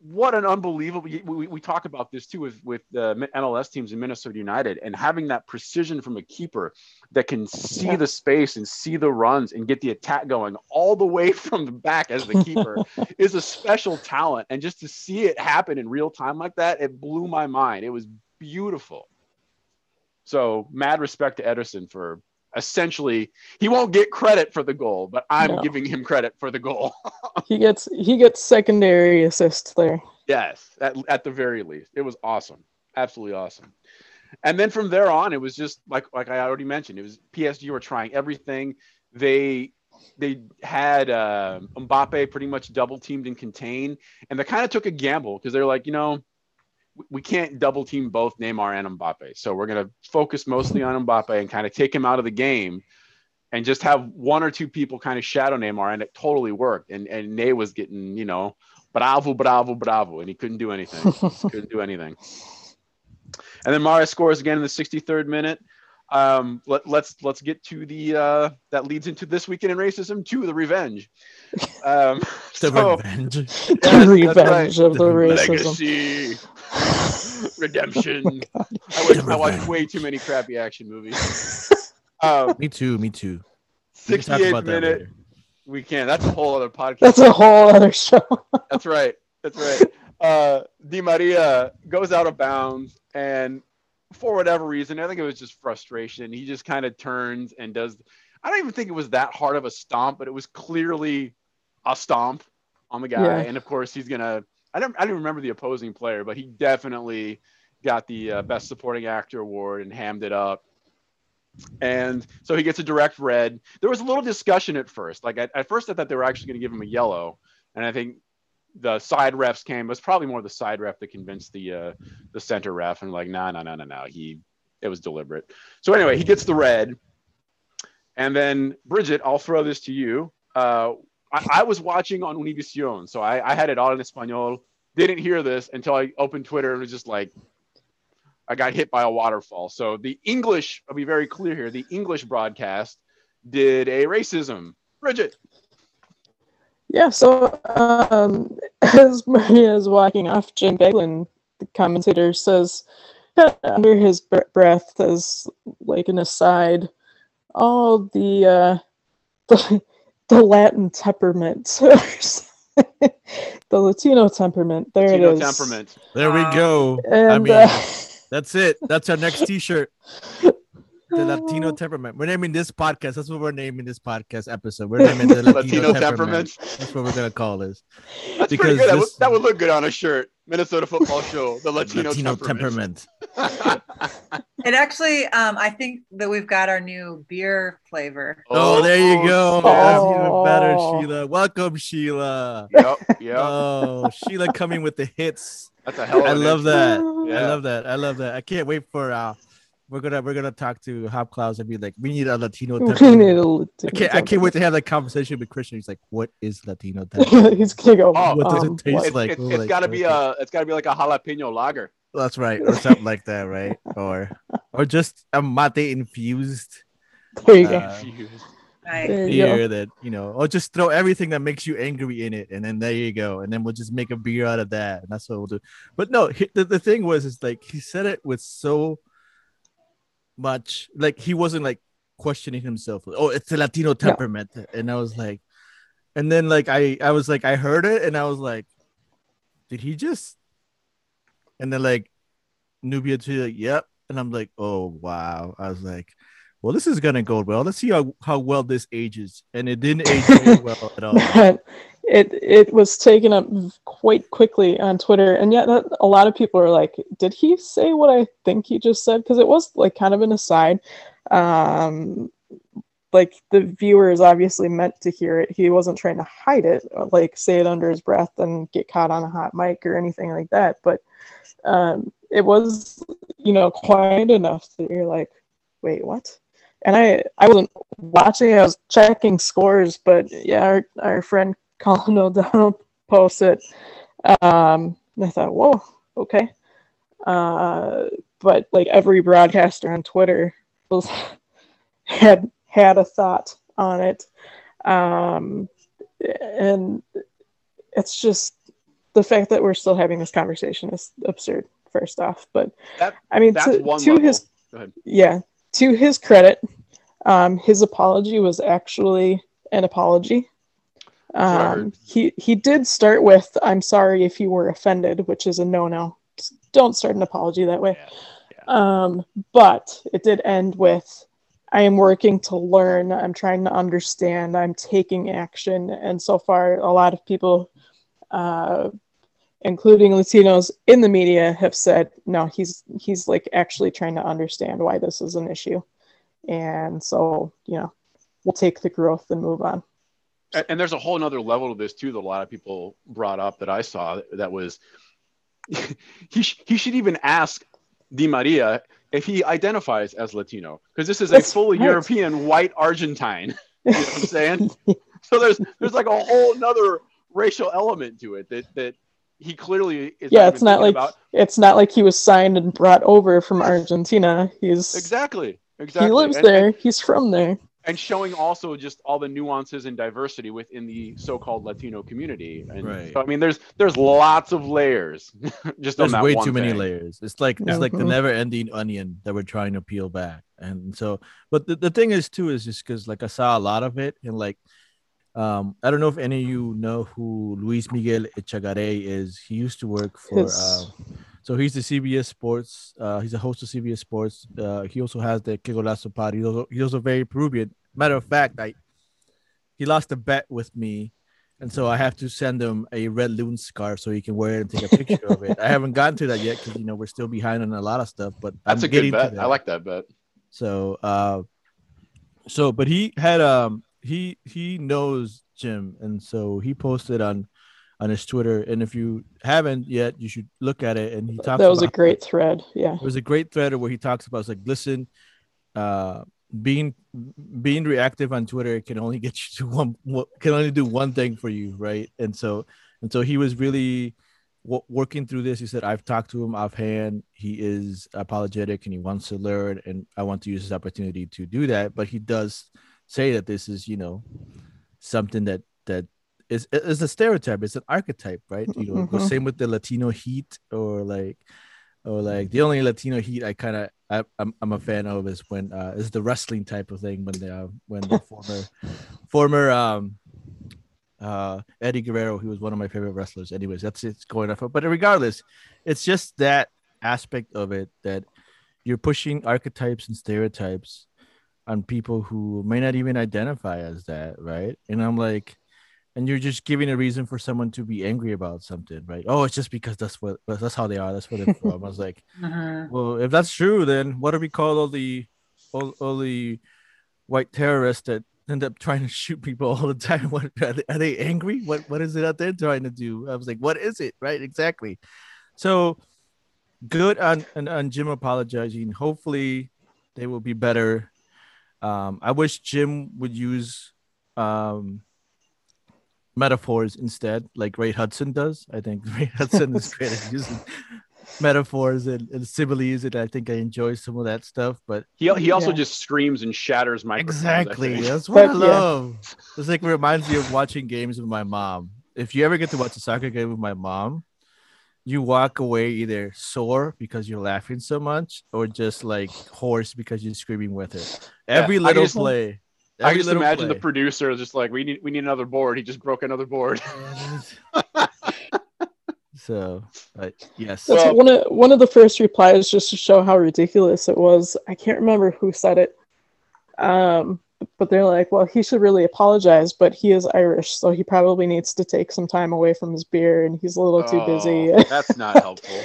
what an unbelievable, we, we talk about this too with, with the M L S teams in Minnesota United, and having that precision from a keeper that can see yeah. the space and see the runs and get the attack going all the way from the back as the keeper is a special talent. And just to see it happen in real time like that, it blew my mind. It was beautiful. So mad respect to Ederson for essentially, he won't get credit for the goal, but I'm no. giving him credit for the goal. he gets he gets secondary assists there. Yes, at, at the very least. It was awesome. Absolutely awesome. And then from there on, it was just like like I already mentioned, it was P S G were trying everything. They they had uh, Mbappe pretty much double teamed and contained, and they kind of took a gamble because they were like, you know, we can't double team both Neymar and Mbappe. So we're going to focus mostly on Mbappe and kind of take him out of the game and just have one or two people kind of shadow Neymar. And it totally worked. And, and Ney was getting, you know, bravo, bravo, bravo. And he couldn't do anything. He couldn't do anything. And then Mahrez scores again in the sixty-third minute. Um, let, let's, let's get to the, uh, that leads into This Weekend in Racism to the revenge. Um, the so, revenge. Yes, the revenge right. of the racism. Legacy. Redemption. Oh I, watch, I watch way too many crappy action movies. um, me too. Me too. We sixty-eighth minute. We can. That's a whole other podcast. That's a whole other show. That's right. That's right. Uh, Di Maria goes out of bounds, and for whatever reason, I think it was just frustration. He just kind of turns and does. I don't even think it was that hard of a stomp, but it was clearly a stomp on the guy. Yeah. And of course, he's gonna. I don't, I don't remember the opposing player, but he definitely got the uh, Best Supporting Actor award and hammed it up. And so he gets a direct red. There was a little discussion at first. Like at, at first I thought they were actually going to give him a yellow. And I think the side refs came, but it's probably more the side ref that convinced the, uh, the center ref. And like, no, no, no, no, no. He, it was deliberate. So anyway, he gets the red. And then Bridget, I'll throw this to you. Uh, I was watching on Univision, so I, I had it all in Espanol. Didn't hear this until I opened Twitter and it was just like, I got hit by a waterfall. So the English, I'll be very clear here, the English broadcast did a racism. Bridget. Yeah, so um, as Maria is walking off, Jim Beglin, the commentator, says, under his breath, as like an aside, all the... Uh, the The Latin temperament. The Latino temperament. There Latino it is. Temperament. There we go. And, I mean, uh, that's it. That's our next t-shirt. The Latino temperament. We're naming this podcast. That's what we're naming this podcast episode. We're naming the Latino, Latino temperament. temperament. That's what we're going to call this. That's because pretty good. This... That would look good on a shirt. Minnesota Football Show. The Latino, Latino temperament. temperament. And actually, um, I think that we've got our new beer flavor. Oh, there you go. Oh. That's even better, Sheila. Welcome, Sheila. Yep, yep. Oh, Sheila coming with the hits. That's a hell of I love intro. that. Yeah. I love that. I love that. I can't wait for uh we're gonna we're gonna talk to Hop Clouds and be like, we need a Latino temperament. We need a Latino I can't temperament. I can't wait to have that conversation with Christian. He's like, what is Latino temperament? He's gonna go, oh, what um, does it taste what? like? It's, it's, it's like, gotta be a it's gotta be like a jalapeno lager. That's right, or something like that, right? Or or just a mate infused. There you uh, go. Right. Beer that, you know, or just throw everything that makes you angry in it, and then there you go, and then we'll just make a beer out of that, and that's what we'll do. But no, the, the thing was, is like he said it with so much, like he wasn't like questioning himself. Like, oh, it's the Latino temperament, yeah. And I was like, and then like I, I was like, I heard it, and I was like, did he just? And then like Nubia too, like, yep, and I'm like, oh wow, I was like. Well, this is gonna go well. Let's see how, how well this ages, and it didn't age very well at all. it it was taken up quite quickly on Twitter, and yet that, a lot of people are like, "Did he say what I think he just said?" Because it was like kind of an aside. Um, like the viewer is obviously meant to hear it. He wasn't trying to hide it, or, like say it under his breath and get caught on a hot mic or anything like that. But um, it was, you know, quiet enough that you're like, "Wait, what?" And I, I wasn't watching, I was checking scores, but yeah, our, our friend Colin O'Donnell posted it. Um, and I thought, whoa, okay. Uh, but like every broadcaster on Twitter was, had had a thought on it. Um, and it's just the fact that we're still having this conversation is absurd, first off. But that, I mean, that's to, one to his, Go ahead. Yeah. To his credit, um, his apology was actually an apology. Um, he he did start with, I'm sorry if you were offended, which is a no-no. Don't start an apology that way. Yeah. Yeah. Um, but it did end with, I am working to learn, I'm trying to understand, I'm taking action. And so far, a lot of people, uh, including Latinos in the media, have said, no, he's he's like actually trying to understand why this is an issue. And so, you know, we'll take the growth and move on. And, and there's a whole nother level to this, too, that a lot of people brought up that I saw that was he, sh- he should even ask Di Maria if he identifies as Latino, because this is That's a fully right. European white Argentine. You know what I'm saying? So there's there's like a whole nother racial element to it that that. He clearly is. Yeah, it's not like about. it's not like he was signed and brought over from Argentina. He's exactly exactly. He lives and, there. And, he's from there. And showing also just all the nuances and diversity within the so-called Latino community. And right. So, I mean, there's there's lots of layers. just there's on that way one too thing. many layers. It's like it's mm-hmm. like the never-ending onion that we're trying to peel back. And so, but the, the thing is too is just because like I saw a lot of it and like. Um, I don't know if any of you know who Luis Miguel Echegaray is. He used to work for, uh, so he's the C B S Sports. Uh, he's a host of C B S Sports. Uh, he also has the Que Golazo pod. He's also, he's also very Peruvian. Matter of fact, I he lost a bet with me, and so I have to send him a red loon scarf so he can wear it and take a picture of it. I haven't gotten to that yet because you know we're still behind on a lot of stuff. But that's I'm a good bet. That. I like that bet. So, uh, so but he had um. He he knows Jim, and so he posted on on his Twitter. And if you haven't yet, you should look at it. And he talks. That was about a great it. thread. Yeah, it was a great thread where he talks about it's like, listen, uh, being being reactive on Twitter can only get you to one can only do one thing for you, right? And so and so he was really w- working through this. He said, I've talked to him offhand. He is apologetic and he wants to learn, and I want to use this opportunity to do that. But he does. Say that this is, you know, something that that is is a stereotype. It's an archetype, right? You know, mm-hmm. Same with the Latino heat, or like, or like the only Latino heat I kind of I'm I'm a fan of is when uh, is the wrestling type of thing when the uh, when the former former um, uh, Eddie Guerrero, who was one of my favorite wrestlers. Anyways, that's it's going off. But regardless, it's just that aspect of it that you're pushing archetypes and stereotypes on people who may not even identify as that, right? And I'm like, and you're just giving a reason for someone to be angry about something, right? Oh, it's just because that's what that's how they are. That's what they're from. I was like, uh-huh. Well, if that's true, then what do we call all the all, all the white terrorists that end up trying to shoot people all the time? What are they, are they angry? What what is it out there trying to do? I was like, what is it, right? Exactly. So good on on, on Jim apologizing. Hopefully, they will be better. Um, I wish Jim would use um, metaphors instead, like Ray Hudson does. I think Ray Hudson is great at using metaphors and, and similes, and I think I enjoy some of that stuff. But he he also yeah. just screams and shatters microphones. Exactly, that's what I love. Yeah. It's like reminds me of watching games with my mom. If you ever get to watch a soccer game with my mom, you walk away either sore because you're laughing so much, or just like hoarse because you're screaming with it. Every yeah, little I just, play. Every I just little imagine play. The producer is just like, we need we need another board. He just broke another board. So, but yes. That's well, one of one of the first replies, just to show how ridiculous it was. I can't remember who said it, um, but they're like, "Well, he should really apologize, but he is Irish, so he probably needs to take some time away from his beer, and he's a little oh, too busy." That's not helpful.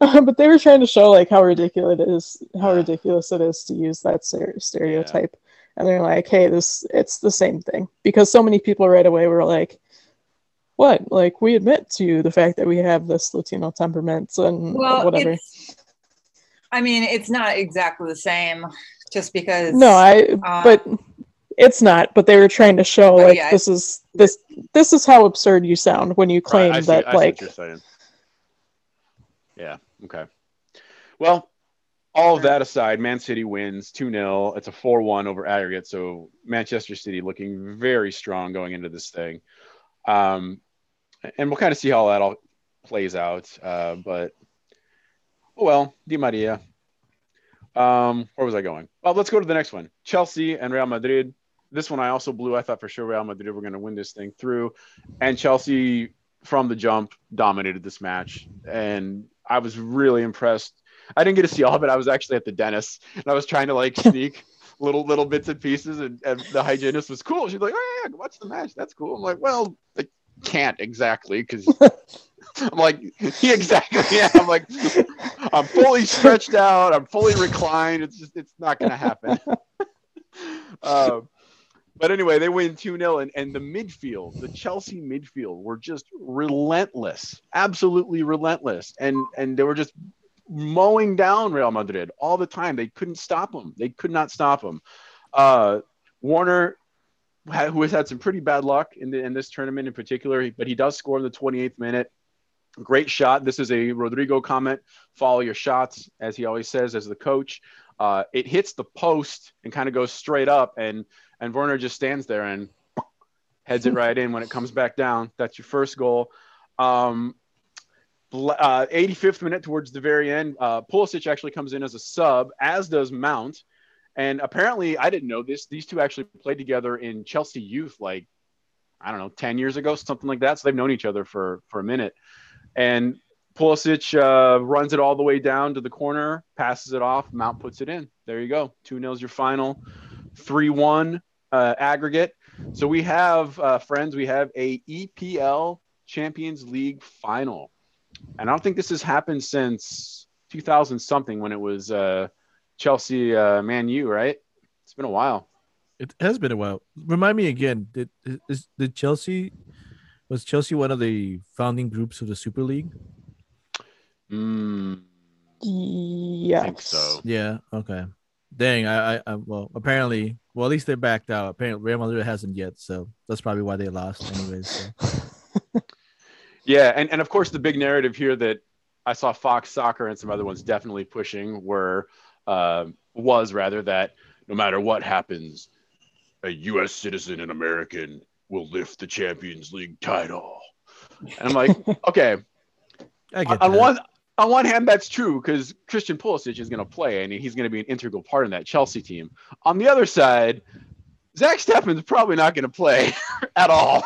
But they were trying to show like how ridiculous it is, how yeah. ridiculous it is to use that stereotype, yeah. and they're like, "Hey, this it's the same thing," because so many people right away were like, what? Like, we admit to the fact that we have this Latino temperament and well, whatever. I mean, it's not exactly the same just because. No, I, um, but it's not, but they were trying to show like, yeah, this I, is, this, this is how absurd you sound when you claim right, I that see, like. I see what you're saying. Yeah. Okay. Well, all of that aside, Man City wins two nil. It's a four one over aggregate. So Manchester City looking very strong going into this thing. Um, and we'll kind of see how that all plays out. Uh, but, oh well, Di Maria. Um, where was I going? Well, let's go to the next one. Chelsea and Real Madrid. This one I also blew. I thought for sure Real Madrid were going to win this thing through. And Chelsea, from the jump, dominated this match. And I was really impressed. I didn't get to see all of it. I was actually at the dentist. And I was trying to, like, sneak little little bits and pieces, and, and the hygienist was cool. She's like, oh, yeah, watch the match. That's cool. I'm like, well, I can't exactly because I'm like, yeah, exactly. Yeah, I'm like, I'm fully stretched out. I'm fully reclined. It's just, it's not going to happen. uh, but anyway, they win two nil, and, and the midfield, the Chelsea midfield were just relentless, absolutely relentless. And, and they were just mowing down Real Madrid all the time. They couldn't stop them. They could not stop them. Uh, Warner, who has had some pretty bad luck in, the, in this tournament in particular, but he does score in the twenty-eighth minute. Great shot. This is a Rodrigo comment. Follow your shots, as he always says, as the coach. Uh, it hits the post and kind of goes straight up, and, and Werner just stands there and heads it right in when it comes back down. That's your first goal. Um, Uh, eighty-fifth minute towards the very end, uh, Pulisic actually comes in as a sub, as does Mount. And apparently, I didn't know this, these two actually played together in Chelsea youth, like, I don't know, ten years ago, something like that. So they've known each other for, for a minute. And Pulisic uh, runs it all the way down to the corner, passes it off, Mount puts it in. There you go. two nil is your final. three one uh, aggregate. So we have, uh, friends, we have a E P L Champions League final. And I don't think this has happened since two thousand something when it was uh, Chelsea uh, Man U, right? It's been a while. It has been a while. Remind me again, did, is, did Chelsea – was Chelsea one of the founding groups of the Super League? Mm, yes. I think so. Yeah, okay. Dang, I, I, I – well, apparently – well, at least they backed out. Apparently Real Madrid hasn't yet, so that's probably why they lost anyways. So. Yeah, and, and of course the big narrative here that I saw Fox Soccer and some other ones definitely pushing were uh, was rather that no matter what happens, a U S citizen and American will lift the Champions League title. And I'm like, okay, I get on that. one on one hand that's true because Christian Pulisic is going to play and he's going to be an integral part in that Chelsea team. On the other side, Zach Steffen's probably not going to play at all.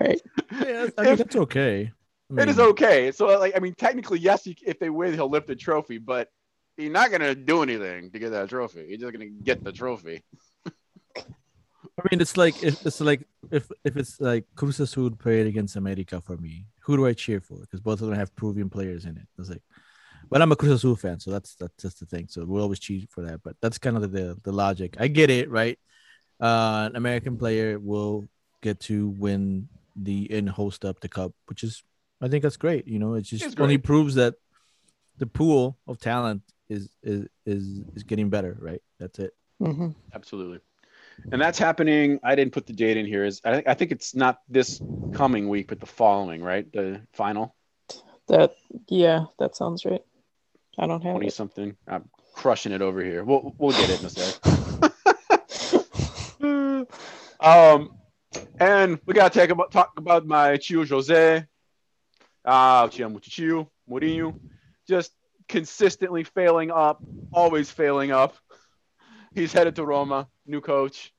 Right. Yeah, I mean, if, that's okay. I mean, it is okay. So, like, I mean, technically, yes, he, if they win, he'll lift the trophy, but he's not going to do anything to get that trophy. He's just going to get the trophy. I mean, it's like it's like if if it's like Cruz Azul played against America for me, who do I cheer for? Because both of them have Peruvian players in it. It's like, but I'm a Cruz Azul fan, so that's that's just the thing. So we'll always cheer for that. But that's kind of the the logic. I get it, right? Uh, an American player will get to win the and host up the cup, which is, I think that's great. You know, it just it's only great. proves that the pool of talent is is is, is getting better, right? That's it. Mm-hmm. Absolutely, and that's happening. I didn't put the date in here. Is I think I think it's not this coming week, but the following, right? The final. That yeah, that sounds right. I don't have twenty it. Something. I'm crushing it over here. We'll we'll get it in a sec. um, and we gotta talk about talk about my tio Jose. Ah, te amo, tio Mourinho. Just consistently failing up, always failing up. He's headed to Roma, new coach.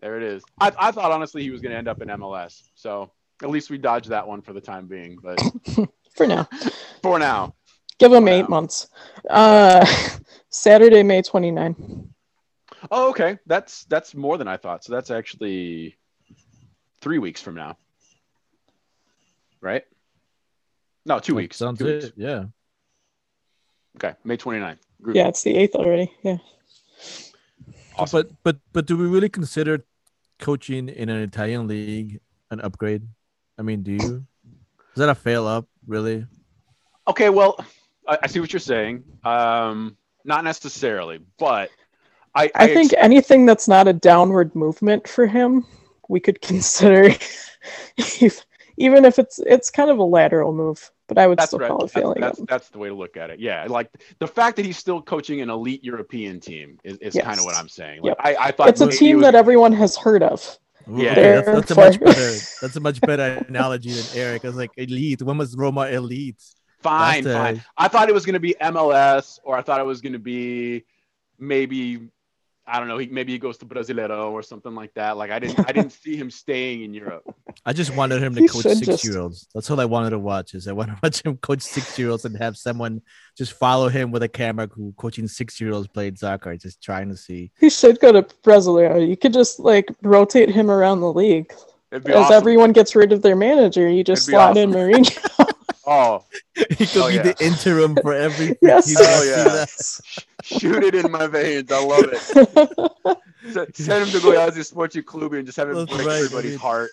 There it is. I, I thought, honestly, he was going to end up in M L S. So at least we dodged that one for the time being. But for now. For now. Give him for eight now. months. Uh, Saturday, May twenty-ninth. Oh, okay. That's that's more than I thought. So that's actually three weeks from now. Right? No, two that weeks. Sounds two it. Weeks. Yeah. Okay. May twenty-ninth. Group. Yeah, it's the eighth already. Yeah. Awesome. But but but do we really consider coaching in an Italian league an upgrade? I mean, do you? Is that a fail up, really? Okay, well, I, I see what you're saying. Um, not necessarily, but I, I, I think ex- anything that's not a downward movement for him, we could consider, if, even if it's it's kind of a lateral move. But I would that's still call I, it failing. That's, that's, that's the way to look at it. Yeah, like the fact that he's still coaching an elite European team is, is yes. kind of what I'm saying. Like, yep. I, I thought it's a team was... that everyone has heard of. Ooh, yeah, okay, that's, that's a much better. That's a much better analogy than Eric. I was like, elite. When was Roma elite? Fine, that's fine. A... I thought it was going to be M L S, or I thought it was going to be maybe I don't know. He, maybe he goes to Brasileiro or something like that. Like I didn't, I didn't see him staying in Europe. I just wanted him to he coach six-year-olds. Just... That's all I wanted to watch. Is I want to watch him coach six-year-olds and have someone just follow him with a camera who coaching six-year-olds played soccer, just trying to see. He should go to Brasileiro. You could just like rotate him around the league. As awesome. Everyone gets rid of their manager, you just slot awesome. in Mourinho. Oh, he could oh, be yeah. the interim for every. Yes. You know, oh, yeah. Shoot it in my veins. I love it. Send him to Goiás Esporte Clube and just have him That's break right. everybody's I mean, heart.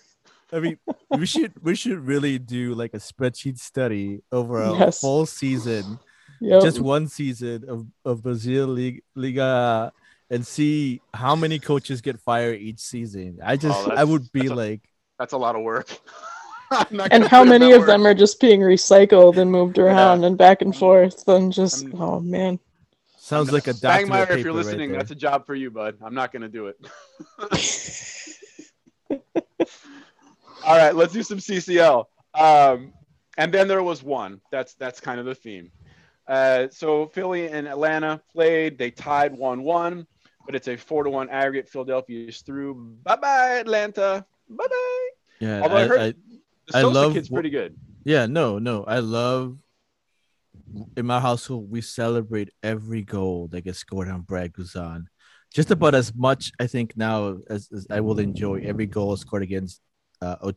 I mean, we should we should really do like a spreadsheet study over a yes. full season, yep. just one season of of Brazil League Liga, and see how many coaches get fired each season. I just oh, I would be that's like a, that's a lot of work. And how many of them are just being recycled and moved around yeah. and back and forth and just, I'm, oh, man. Sounds like a document Spangmeier, paper if you're listening, right that's a job for you, bud. I'm not going to do it. All right, let's do some C C L. Um, and then there was one. That's that's kind of the theme. Uh, so Philly and Atlanta played. They tied one one, but it's a four to one aggregate. Philadelphia is through. Bye-bye, Atlanta. Bye-bye. Yeah, Although I, I heard... I, Sosa I love kid's pretty good. Yeah, no, no. I love in my household we celebrate every goal that gets scored on Brad Guzan. Just about as much I think now as, as I will enjoy every goal scored against uh,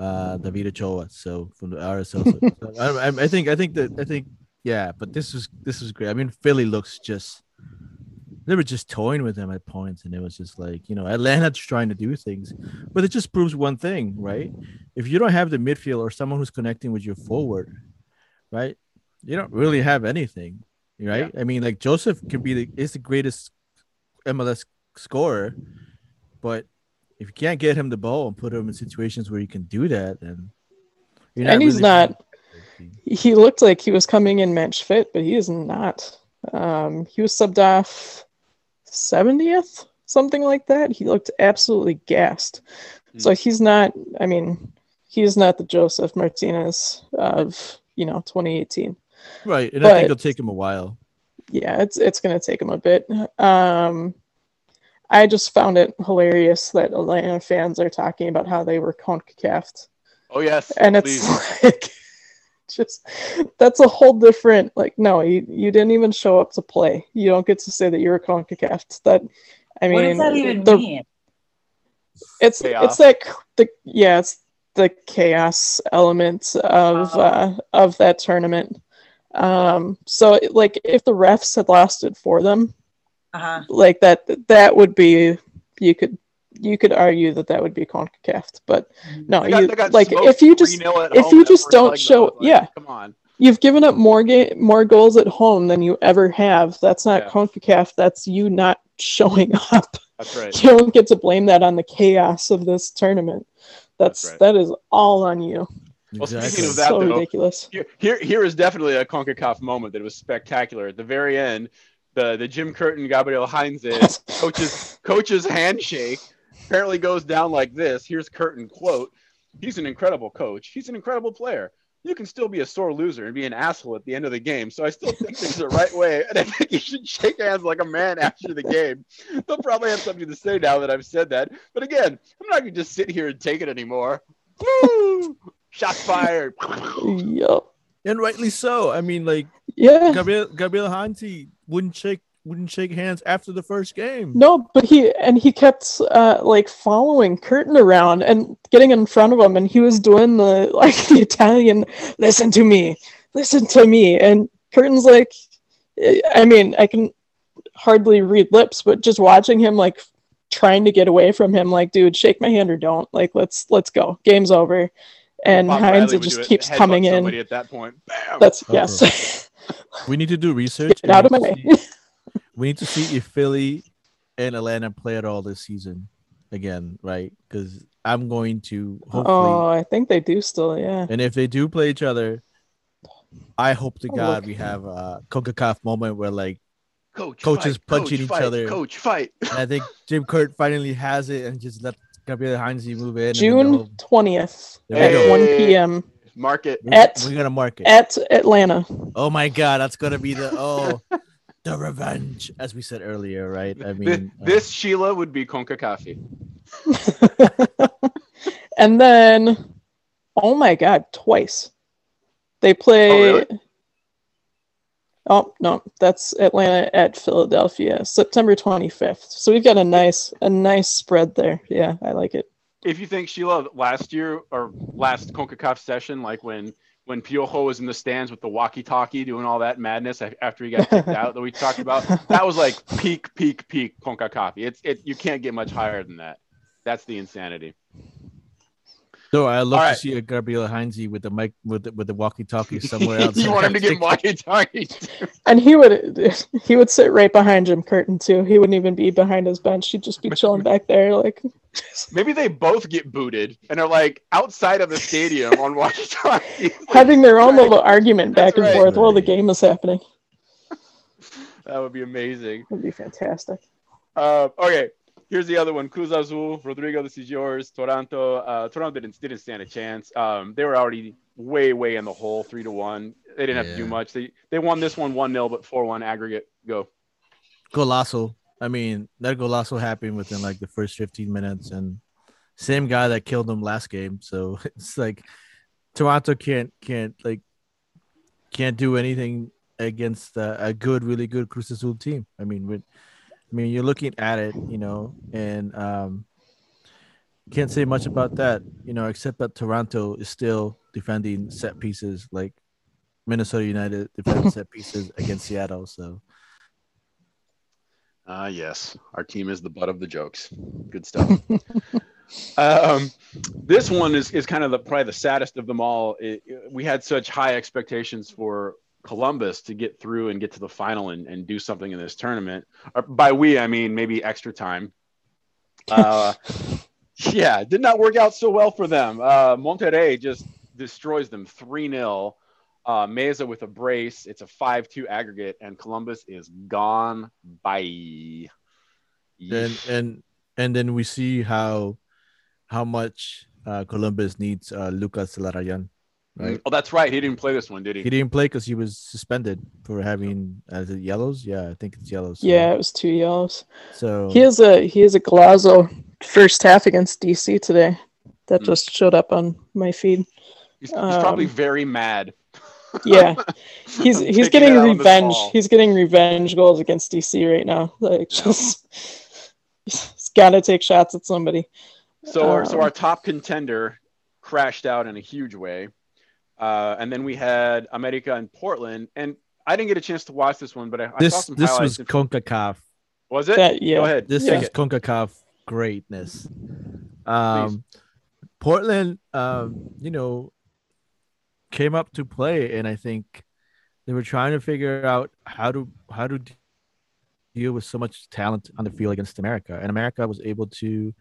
uh, David Ochoa. So from the R S L, so, I, I, I think I think that I think yeah. But this was this was great. I mean, Philly looks just they were just toying with them at points, and it was just like, you know, Atlanta's trying to do things, but it just proves one thing, right? If you don't have the midfield or someone who's connecting with your forward, right, you don't really have anything, right? Yeah. I mean, like Joseph can be the is the greatest M L S scorer, but if you can't get him the ball and put him in situations where you can do that, then you're not and he's really not. He looked like he was coming in match fit, but he is not. Um, he was subbed off. seventieth, something like that. He looked absolutely gassed. Mm. So he's not, I mean, he's not the Joseph Martinez of, you know, twenty eighteen. Right. And but, I think it'll take him a while. Yeah, it's it's going to take him a bit. Um, I just found it hilarious that Atlanta fans are talking about how they were CONCACAF'd. Oh, yes. And it's please. like, just that's a whole different like no you, you didn't even show up to play, you don't get to say that you're a CONCACAF. That I mean what does that even the, mean? It's chaos. It's like the yeah it's the chaos element of uh-huh. uh of that tournament um so like if the refs had lost it for them uh-huh. like that that would be you could You could argue that that would be CONCACAF, but no, they got, you, they got like if you just if you just don't show, like, yeah, come on, you've given up more ga- more goals at home than you ever have. That's not yeah. CONCACAF. That's you not showing up. That's right. You don't get to blame that on the chaos of this tournament. That's, That's right. That is all on you. Well, exactly. Speaking of that, so though, ridiculous. Here, here, here is definitely a CONCACAF moment that was spectacular. At the very end, the the Jim Curtin, Gabriel Heinze coach's coach's handshake apparently goes down like this. Here's Curtin, quote, "He's an incredible coach. He's an incredible player. You can still be a sore loser and be an asshole at the end of the game. So I still think there's the right way. And I think you should shake hands like a man after the game." They'll probably have something to say now that I've said that. But again, I'm not going to just sit here and take it anymore. Woo! Shots fired. Yep. And rightly so. I mean, like, yeah, Gabriel, Gabriel Hansi wouldn't shake wouldn't shake hands after the first game. No, but he and he kept uh, like following Curtin around and getting in front of him, and he was doing the like the Italian, "Listen to me, listen to me," and Curtin's like, I mean, I can hardly read lips, but just watching him like trying to get away from him, like, dude, shake my hand or don't. Like, let's let's go. Game's over. And Bob Heinz it just keeps coming in. At that point, bam. That's oh, yes. We need to do research. Get out of my way. We need to see if Philly and Atlanta play at all this season again, right? Because I'm going to hopefully. Oh, I think they do still, yeah. And if they do play each other, I hope to oh, God we have a CONCACAF moment where, like, coach, coaches fight, punching coach, each fight, other. Coach, fight. And I think Jim Curt finally has it and just let Gabriel Heinze move in. June twentieth at one p.m. Mark it. At, We're going to mark it. At Atlanta. Oh, my God. That's going to be the, oh. The revenge, as we said earlier, right? I mean, this, this uh, Sheila would be CONCACAF. And then, oh my God, twice they play. Oh, really? Oh no, that's Atlanta at Philadelphia, September twenty-fifth. So we've got a nice, a nice spread there. Yeah, I like it. If you think, Sheila, last year or last CONCACAF session, like when. When Piojo was in the stands with the walkie-talkie doing all that madness after he got kicked out that we talked about, that was like peak, peak, peak CONCACAF. It's it. You can't get much higher than that. That's the insanity. So I love all to right. see a Gabriel Heinze with the mic with the, with the walkie-talkie somewhere else. You want him to get walkie-talkie? And he would he would sit right behind Jim Curtin too. He wouldn't even be behind his bench. He'd just be chilling back there, like. Maybe they both get booted and are like outside of the stadium on walkie-talkie, like, having their own right. little argument back That's and right. forth while the game is happening. That would be amazing. That'd be fantastic. Uh, okay. Here's the other one. Cruz Azul, Rodrigo, this is yours. Toronto, uh, Toronto didn't, didn't stand a chance. Um, they were already way, way in the hole, three to one. They didn't yeah. have to do much. They they won this one one nil, but four one aggregate. Go. Golazo. I mean, that golazo happened within like the first fifteen minutes, and same guy that killed him last game. So it's like Toronto can't can't like can't do anything against uh, a good, really good Cruz Azul team. I mean, with. I mean, you're looking at it, you know, and um, can't say much about that, you know, except that Toronto is still defending set pieces, like Minnesota United defending set pieces against Seattle. So, uh, yes, our team is the butt of the jokes. Good stuff. um, this one is is kind of the probably the saddest of them all. It, it, we had such high expectations for Columbus to get through and get to the final and, and do something in this tournament. Or by we, I mean maybe extra time. Uh, yeah, did not work out so well for them. Uh, Monterrey just destroys them three nil. Uh, Meza with a brace. It's a five two aggregate, and Columbus is gone. Bye. And and and then we see how how much uh, Columbus needs uh, Lucas Larrayan. Right. Oh, that's right. He didn't play this one, did he? He didn't play because he was suspended for having as uh, yellows. Yeah, I think it's yellows. So. Yeah, it was two yellows. So he has a he has a Golazo first half against D C today. That mm. just showed up on my feed. He's, um, he's probably very mad. Yeah, he's he's getting revenge. He's getting revenge goals against D C right now. Like just he's gotta take shots at somebody. So um, our, so our top contender crashed out in a huge way. Uh, and then we had America and Portland, and I didn't get a chance to watch this one, but I, this, I saw some this highlights. This was CONCACAF. Was it? That, yeah. Go ahead. This yeah. is CONCACAF greatness. Um, Portland, um, you know, came up to play, and I think they were trying to figure out how to how to deal with so much talent on the field against America, and America was able to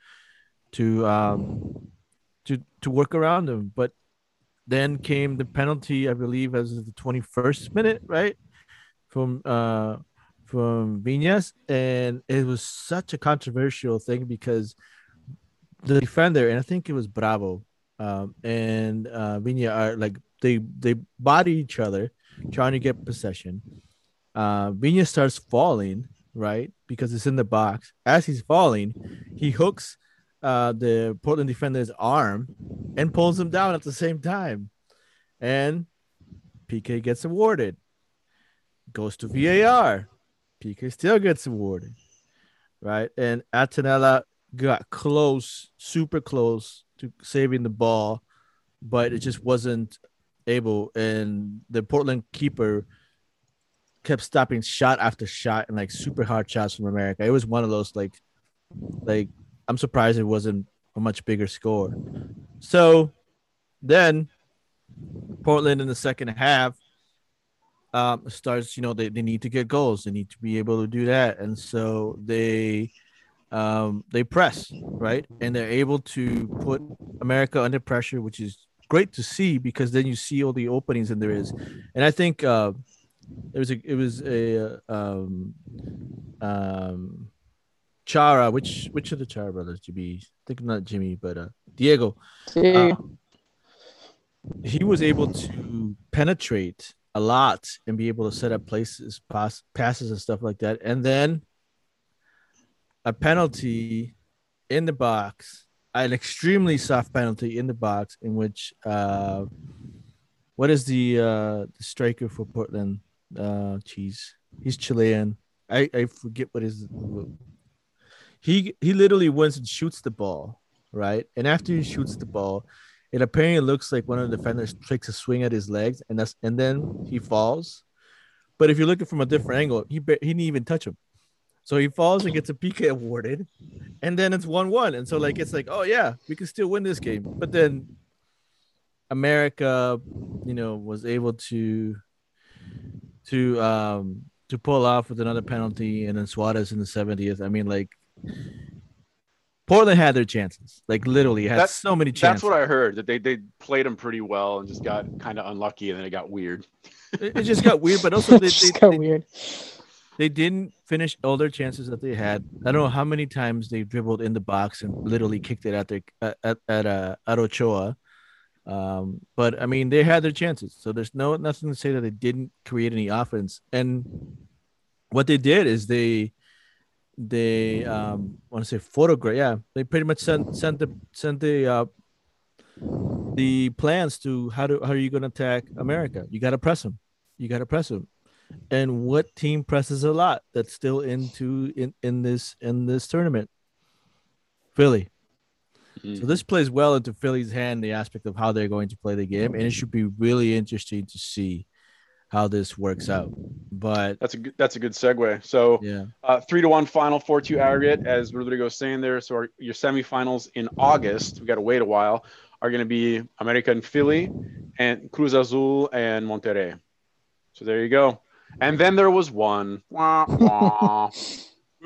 to um, to to work around them, but. Then came the penalty, I believe, as the twenty-first minute, right? From uh from Viñas. And it was such a controversial thing because the defender, and I think it was Bravo, um, and uh Viñas are like they they body each other trying to get possession. Uh Viñas starts falling, right? Because it's in the box. As he's falling, he hooks Uh, the Portland defender's arm and pulls him down at the same time. And P K gets awarded. Goes to V A R. P K still gets awarded. Right? And Atenella got close, super close to saving the ball, but it just wasn't able. And the Portland keeper kept stopping shot after shot and like super hard shots from America. It was one of those like, like, I'm surprised it wasn't a much bigger score. So then Portland in the second half um, starts, you know, they, they need to get goals. They need to be able to do that. And so they um, they press, right? And they're able to put America under pressure, which is great to see because then you see all the openings and there is. And I think uh, it was a, it was a um, um, Chara, which which of the Chara brothers? Jimmy, I think not Jimmy, but uh, Diego. Uh, he was able to penetrate a lot and be able to set up places, pass, passes, and stuff like that. And then a penalty in the box, an extremely soft penalty in the box, in which uh, what is the uh, the striker for Portland? Uh, geez, he's Chilean. I, I forget what his. He he literally wins and shoots the ball, right? And after he shoots the ball, it apparently looks like one of the defenders takes a swing at his legs, and that's and then he falls. But if you look at it from a different angle, he he didn't even touch him, so he falls and gets a P K awarded, and then it's one one. And so like it's like, oh yeah, we can still win this game. But then America, you know, was able to to um to pull off with another penalty, and then Suarez in the seventieth. I mean, like. Portland had their chances, like literally had that's, so many chances. That's what I heard, that they they played them pretty well and just got kind of unlucky, and then it got weird. It, it just got weird, but also they, they, got they, weird. They didn't finish all their chances that they had. I don't know how many times they dribbled in the box and literally kicked it at their at at uh, at Ochoa. Um, but I mean, they had their chances, so there's no nothing to say that they didn't create any offense. And what they did is they. They um want to say photograph, yeah. They pretty much sent sent the sent the uh the plans to how to how are you gonna attack America? You gotta press them, you gotta press them. And what team presses a lot that's still into in, in this in this tournament? Philly. Mm-hmm. So this plays well into Philly's hand, the aspect of how they're going to play the game, and it should be really interesting to see how this works out. But that's a good, that's a good segue. So yeah. uh, three to one final, four, two aggregate, as Rodrigo's saying there. So our, your semifinals in August, we got to wait a while, are going to be America and Philly and Cruz Azul and Monterrey. So there you go. And then there was one. Wah, wah.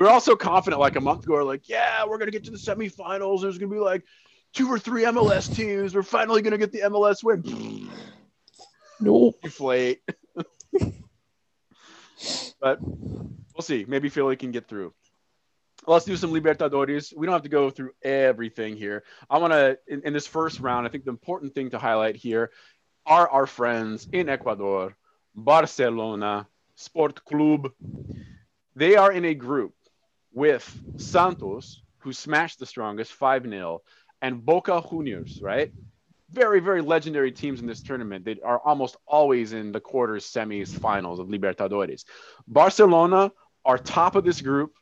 We were also confident like a month ago, like, yeah, we're going to get to the semifinals. There's going to be like two or three M L S teams. We're finally going to get the M L S win. No. Deflate. But we'll see. Maybe Philly can get through. Let's do some Libertadores. We don't have to go through everything here. I want to, in, in this first round, I think the important thing to highlight here are our friends in Ecuador, Barcelona Sport Club. They are in a group with Santos, who smashed the strongest five nil, and Boca Juniors, right? Very, very legendary teams in this tournament. They are almost always in the quarters, semis, finals of Libertadores. Barcelona are top of this group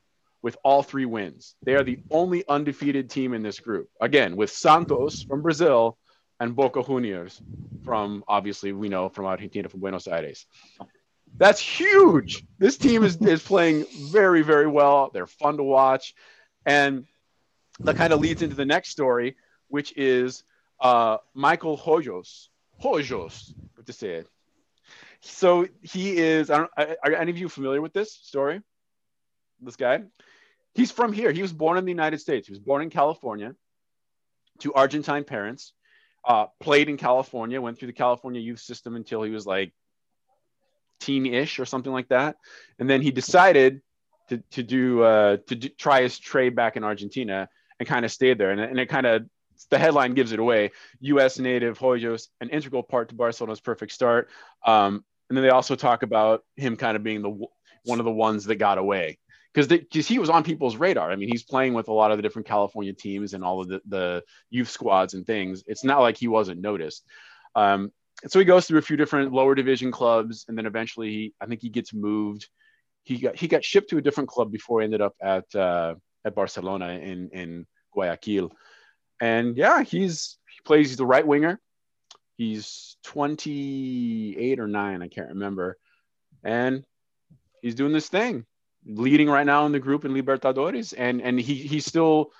with all three wins. They are the only undefeated team in this group. Again, with Santos from Brazil and Boca Juniors from, obviously, we know from Argentina, from Buenos Aires. That's huge. This team is, is playing very, very well. They're fun to watch. And that kind of leads into the next story, which is Uh, Michael Hoyos, Hoyos, what to say it. So he is. I don't, I, are any of you familiar with this story? This guy, he's from here. He was born in the United States. He was born in California to Argentine parents. Uh, played in California, went through the California youth system until he was like teen-ish or something like that. And then he decided to to do uh, to do, try his trade back in Argentina and kind of stayed there. And, and it kind of, the headline gives it away. U S native Hoyos, an integral part to Barcelona's perfect start. Um, and then they also talk about him kind of being the one of the ones that got away. Because because he was on people's radar. I mean, he's playing with a lot of the different California teams and all of the, the youth squads and things. It's not like he wasn't noticed. Um, and so he goes through a few different lower division clubs, and then eventually, he, I think he gets moved. He got he got shipped to a different club before he ended up at uh, at Barcelona in in Guayaquil. And yeah, he's he plays he's the right winger. He's twenty-eight or nine, I can't remember, and he's doing this thing. Leading right now in the group in Libertadores, and and he he still,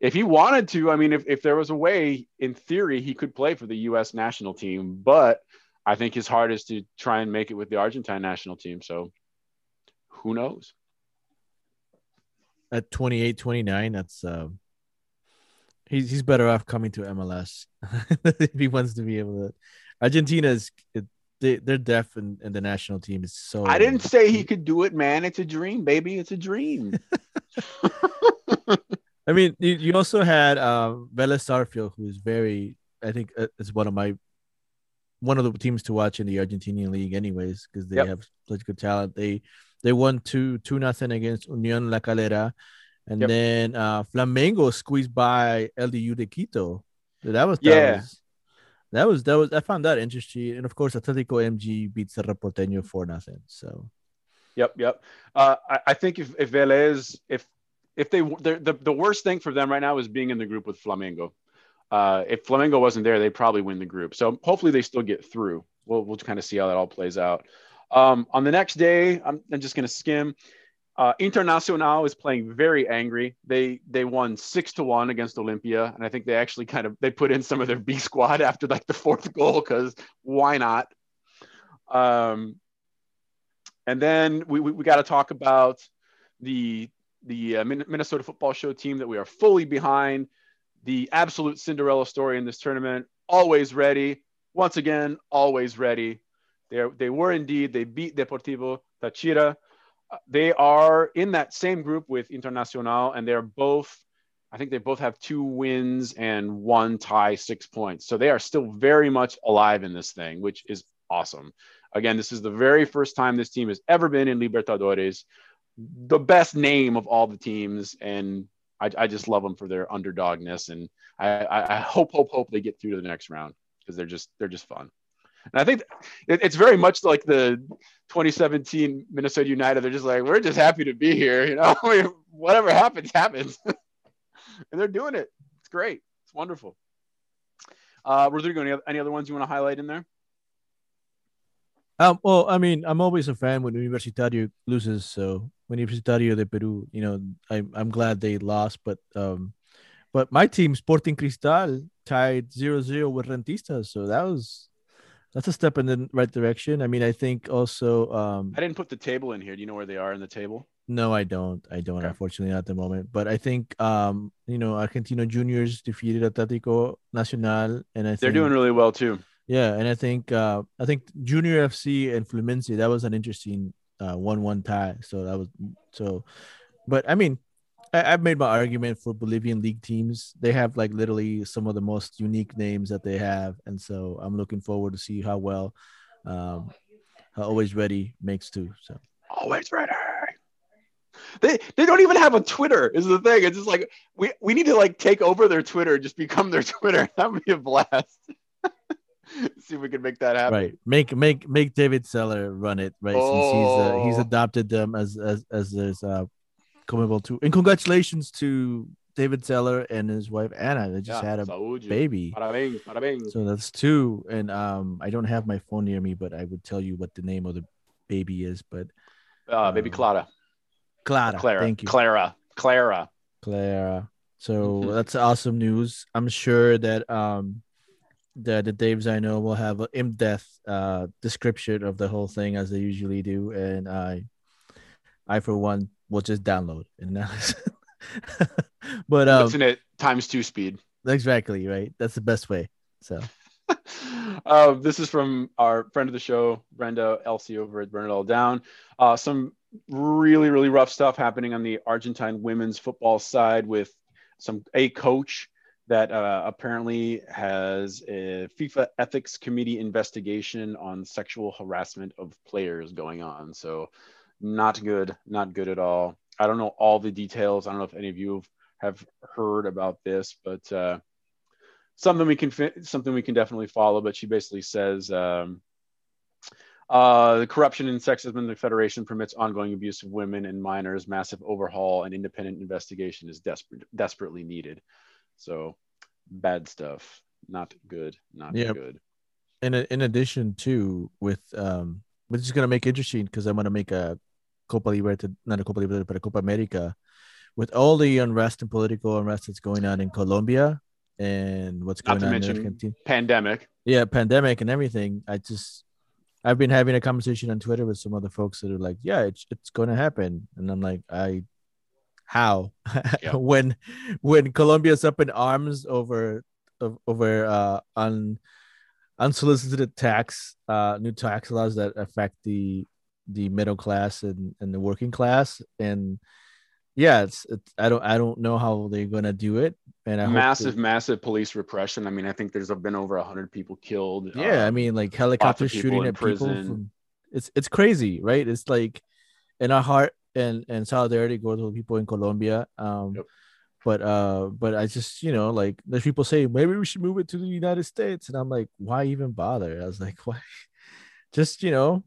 if he wanted to, I mean, if, if there was a way, in theory, he could play for the U S national team. But I think his heart is to try and make it with the Argentine national team. So who knows? At twenty-eight, twenty-nine, that's um, he's he's better off coming to M L S if he wants to be able to. Argentina's. It, They, they're deaf, and, and the national team is so... I didn't say he could do it, man. It's a dream, baby. It's a dream. I mean, you, you also had uh, Vela Sarfield, who is very... I think uh, is one of my... One of the teams to watch in the Argentinian League anyways, because they yep. have such good talent. They they won two, two nothing against Unión La Calera. And yep. then uh, Flamengo squeezed by L D U de Quito. So that was... That yeah. Was, That was that was I found that interesting, and of course Atlético M G beats Cerro Porteño for nothing. So, yep, yep. Uh, I, I think if if Vélez if if they the the worst thing for them right now is being in the group with Flamengo. Uh, if Flamengo wasn't there, they probably win the group. So hopefully they still get through. We'll we'll kind of see how that all plays out. Um, on the next day, I'm I'm just gonna skim. Uh, Internacional is playing very angry. They they won six to one against Olimpia, and I think they actually kind of they put in some of their B squad after like the fourth goal because why not? Um, and then we we, we got to talk about the the uh, Minnesota Football Show team that we are fully behind. The absolute Cinderella story in this tournament. Always ready. Once again, always ready. They they were indeed. They beat Deportivo Táchira. They are in that same group with Internacional, and they're both, I think they both have two wins and one tie, six points. So they are still very much alive in this thing, which is awesome. Again, this is the very first time this team has ever been in Libertadores, the best name of all the teams. And I, I just love them for their underdogness. And I, I hope, hope, hope they get through to the next round because they're just, they're just fun. And I think it's very much like the twenty seventeen Minnesota United. They're just like, we're just happy to be here. You know, whatever happens, happens. And they're doing it. It's great. It's wonderful. Uh, Rodrigo, any, any other ones you want to highlight in there? Um, well, I mean, I'm always a fan when Universitario loses. So when Universitario de Peru, you know, I, I'm glad they lost. But um, but my team, Sporting Cristal, tied zero zero with Rentistas. So that was... That's a step in the right direction. I mean, I think also... Um, I didn't put the table in here. Do you know where they are in the table? No, I don't. I don't, okay. Unfortunately, not at the moment. But I think, um, you know, Argentino Juniors defeated Atlético Nacional. And I They're think, doing really well, too. Yeah, and I think uh, I think Junior F C and Fluminense, that was an interesting uh, one one tie. So that was... so. But, I mean, I, I've made my argument for Bolivian league teams. They have like literally some of the most unique names that they have. And so I'm looking forward to see how well um, how Always Ready makes too. So Always Ready. They they don't even have a Twitter is the thing. It's just like we, we need to like take over their Twitter, just become their Twitter. That would be a blast. See if we can make that happen. Right. Make make make David Seller run it, right? Oh. Since he's uh, he's adopted them as as as his uh Comable too, and congratulations to David Seller and his wife Anna. They just yeah, had a saúde. Baby. Parabéns, parabéns. So that's two. And um, I don't have my phone near me, but I would tell you what the name of the baby is. But uh, uh baby Clara, Clara, Clara. Thank you, Clara, Clara, Clara. So mm-hmm. That's awesome news. I'm sure that um, the the Daves I know will have an in-depth uh description of the whole thing as they usually do, and I, I for one. We'll just download and analyze. But um, listen at times two speed. Exactly right. That's the best way. So uh, this is from our friend of the show, Brenda Elsie over at Burn It All Down. Uh, some really, really rough stuff happening on the Argentine women's football side with some a coach that uh, apparently has a FIFA ethics committee investigation on sexual harassment of players going on. So not good, not good at all. I don't know all the details. I don't know if any of you have heard about this, but uh, something we can something we can definitely follow. But she basically says um, uh, the corruption and sexism in the federation permits ongoing abuse of women and minors. Massive overhaul and independent investigation is desperate, desperately needed. So bad stuff, not good, not yep. good. And in addition to with, um, which is going to make interesting because I'm going to make a Copa Libertadores, not a Copa Libertadores, but a Copa America with all the unrest and political unrest that's going on in Colombia and what's going not to on in Argentina. Pandemic. Yeah. Pandemic and everything. I just, I've been having a conversation on Twitter with some other folks that are like, yeah, it's, it's going to happen. And I'm like, I, How yep. when when Colombia's up in arms over over uh, un, unsolicited tax, uh, new tax laws that affect the the middle class and, and the working class, and yeah, it's, it's I don't I don't know how they're gonna do it. And I massive that, massive police repression. I mean, I think there's been over a hundred people killed. Yeah, um, I mean, like helicopters shooting at people. From, it's it's crazy, right? It's like in our heart. And and solidarity goes to the people in Colombia, um, yep. but uh, but I just you know like there's people saying maybe we should move it to the United States, and I'm like, why even bother? I was like, why? Just you know,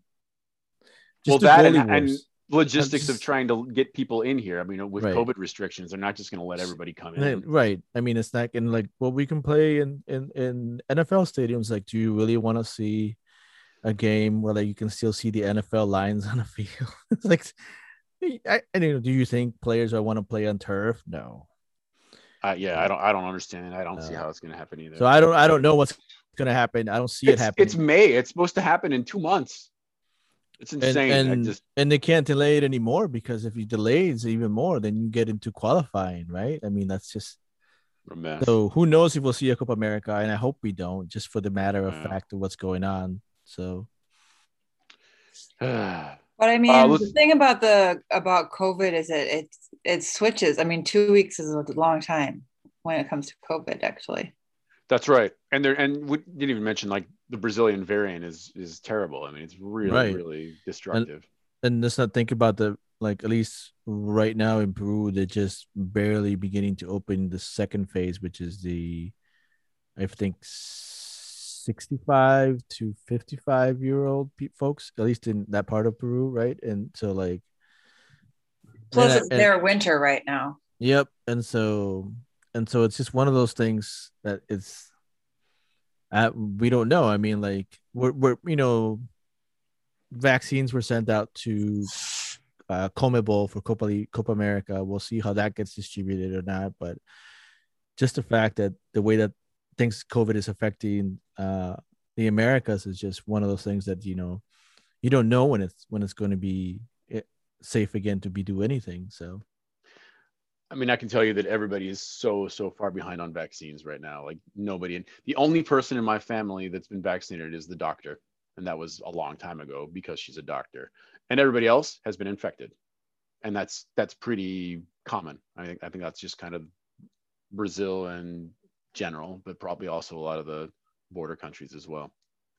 just well that and, and logistics just, of trying to get people in here. I mean, with right. COVID restrictions, they're not just going to let everybody come in, and, right? I mean, it's not and like well, we can play in in in N F L stadiums. Like, do you really want to see a game where like you can still see the N F L lines on the field? It's like. I, I mean, do you think players I want to play on turf? No. Uh, yeah, I don't. I don't understand. I don't uh, see how it's going to happen either. So I don't. I don't know what's going to happen. I don't see it's, it happening. It's May. It's supposed to happen in two months. It's insane. And, and, just... and they can't delay it anymore because if you delay it even more, then you get into qualifying, right? I mean, that's just. So who knows if we'll see a Copa America, and I hope we don't, just for the matter of yeah. fact of what's going on. So. But I mean, uh, the thing about the about COVID is that it it switches. I mean, two weeks is a long time when it comes to COVID, actually. That's right, and there and we didn't even mention like the Brazilian variant is is terrible. I mean, it's really right. really destructive. And, and let's not think about the like at least right now in Peru, they're just barely beginning to open the second phase, which is the I think. sixty-five to fifty-five year old pe- folks, at least in that part of Peru, right? And so, like, plus and, it's and, their winter right now. Yep, and so, and so it's just one of those things that it's, uh, we don't know. I mean, like, we're, we're you know, vaccines were sent out to uh, Comebol for Copa Copa America. We'll see how that gets distributed or not, but just the fact that the way that thinks COVID is affecting uh, the Americas is just one of those things that, you know, you don't know when it's when it's going to be safe again to be do anything. So, I mean, I can tell you that everybody is so, so far behind on vaccines right now. Like nobody. And the only person in my family that's been vaccinated is the doctor. And that was a long time ago because she's a doctor and everybody else has been infected. And that's that's pretty common. I think I think that's just kind of Brazil and general, but probably also a lot of the border countries as well.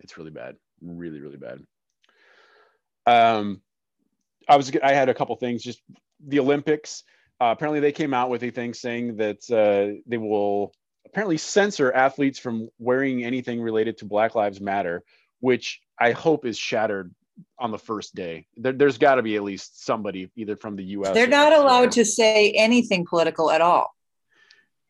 It's really bad, really, really bad. Um, I was I had a couple things. Just the Olympics. Uh, apparently, they came out with a thing saying that uh, they will apparently censor athletes from wearing anything related to Black Lives Matter, which I hope is shattered on the first day. There, there's got to be at least somebody either from the U S. They're not allowed to say anything political at all.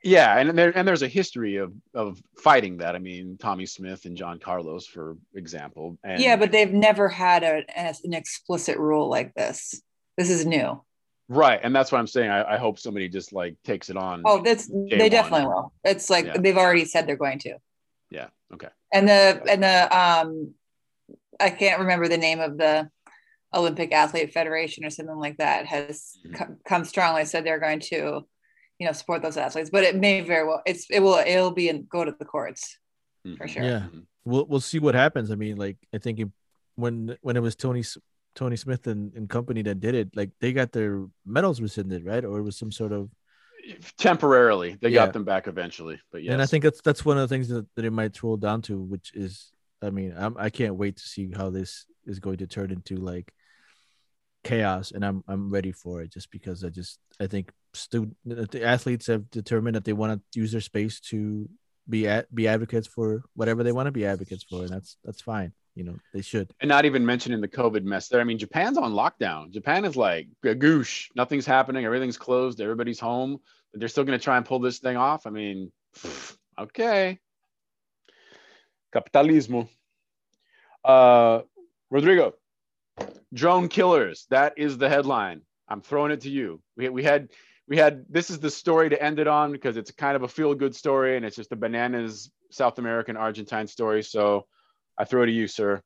Yeah, and there and there's a history of of fighting that. I mean, Tommy Smith and John Carlos, for example. And yeah, but they've never had a, an explicit rule like this. This is new. Right, and that's what I'm saying. I, I hope somebody just like takes it on. Oh, that's they one. Definitely will. It's like yeah. they've already said they're going to. Yeah. Okay. And the and the um, I can't remember the name of the Olympic Athlete Federation or something like that has mm-hmm. come, come strongly said they're going to. You know, support those athletes, but it may very well it's it will it'll be and go to the courts. Mm-hmm. For sure. Yeah. Mm-hmm. We'll we'll see what happens. I mean, like, I think it, when when it was Tony Tony Smith and, and company that did it, like, they got their medals rescinded, right? Or it was some sort of temporarily they yeah. got them back eventually. But yeah, and I think that's that's one of the things that, that it might roll down to, which is, I mean, I'm, I can't wait to see how this is going to turn into, like, chaos, and I'm I'm ready for it, just because I just I think student the athletes have determined that they want to use their space to be at be advocates for whatever they want to be advocates for, and that's that's fine. You know, they should. And not even mentioning the COVID mess there. I mean, Japan's on lockdown. Japan is like a goosh. Nothing's happening. Everything's closed. Everybody's home. But they're still going to try and pull this thing off. I mean, okay. Capitalismo. Uh, Rodrigo, drone killers. That is the headline. I'm throwing it to you. We, we had, we had, this is the story to end it on, because it's kind of a feel good story, and it's just a bananas South American Argentine story. So I throw to you, sir.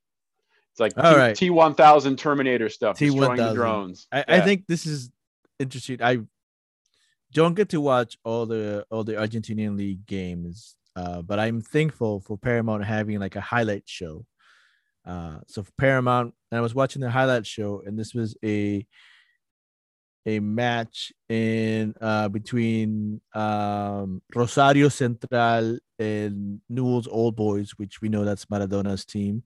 It's like T one thousand Terminator stuff, destroying the drones. I, yeah. I think this is interesting. I don't get to watch all the all the Argentinian League games, uh, but I'm thankful for Paramount having like a highlight show. Uh, so for Paramount, and I was watching the highlight show, and this was a a match in uh, between um, Rosario Central and Newell's Old Boys, which we know that's Maradona's team.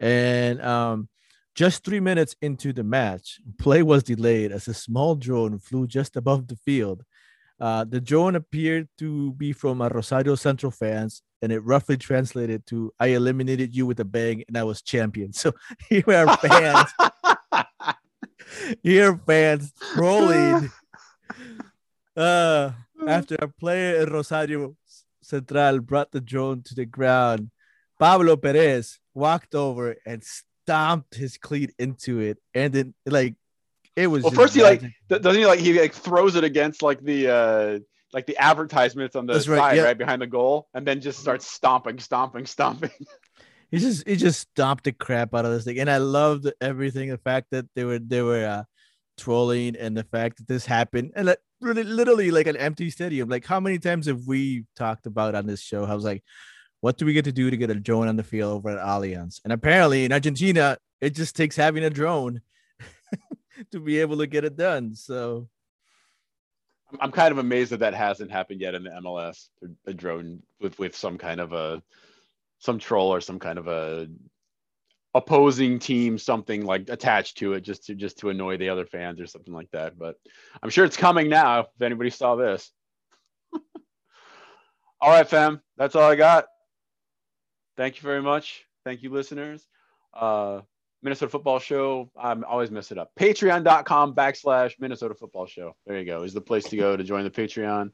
And um, just three minutes into the match, play was delayed as a small drone flew just above the field. Uh, the drone appeared to be from a Rosario Central fans, and it roughly translated to, "I eliminated you with a bang, and I was champion." So here are fans. Here fans trolling uh, after a player in Rosario Central brought the drone to the ground. Pablo Perez walked over and stomped his cleat into it, and then like it was. Well, first magic. he like doesn't he like he like throws it against like the uh, like the advertisements on the That's side right, yep. right behind the goal, and then just starts stomping, stomping, stomping. He just he just stomped the crap out of this thing, and I loved everything. The fact that they were they were uh, trolling, and the fact that this happened, and like really literally like an empty stadium. Like, how many times have we talked about on this show? I was like, what do we get to do to get a drone on the field over at Allianz? And apparently in Argentina, it just takes having a drone to be able to get it done. So I'm kind of amazed that that hasn't happened yet in the M L S. A drone with with some kind of a some troll or some kind of a opposing team, something like attached to it just to, just to annoy the other fans or something like that. But I'm sure it's coming now if anybody saw this. All right, fam. That's all I got. Thank you very much. Thank you, listeners. Uh, Minnesota Football Show. I'm always messing it up. Patreon.com backslash Minnesota Football Show. There you go. Is the place to go to join the Patreon.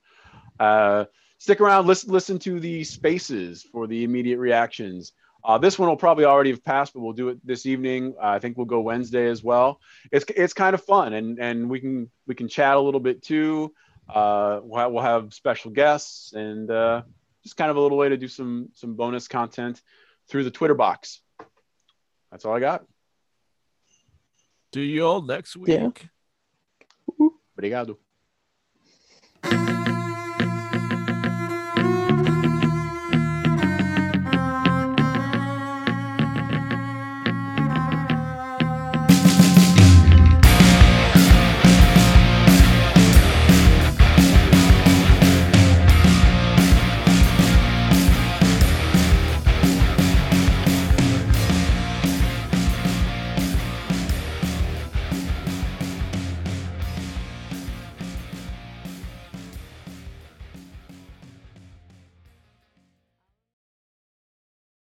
Uh, Stick around, listen, listen to the spaces for the immediate reactions. Uh, this one will probably already have passed, but we'll do it this evening. Uh, I think we'll go Wednesday as well. It's it's kind of fun, and and we can we can chat a little bit too. Uh, we'll have, we'll have special guests, and uh, just kind of a little way to do some some bonus content through the Twitter box. That's all I got. See you all next week. Yeah. Obrigado.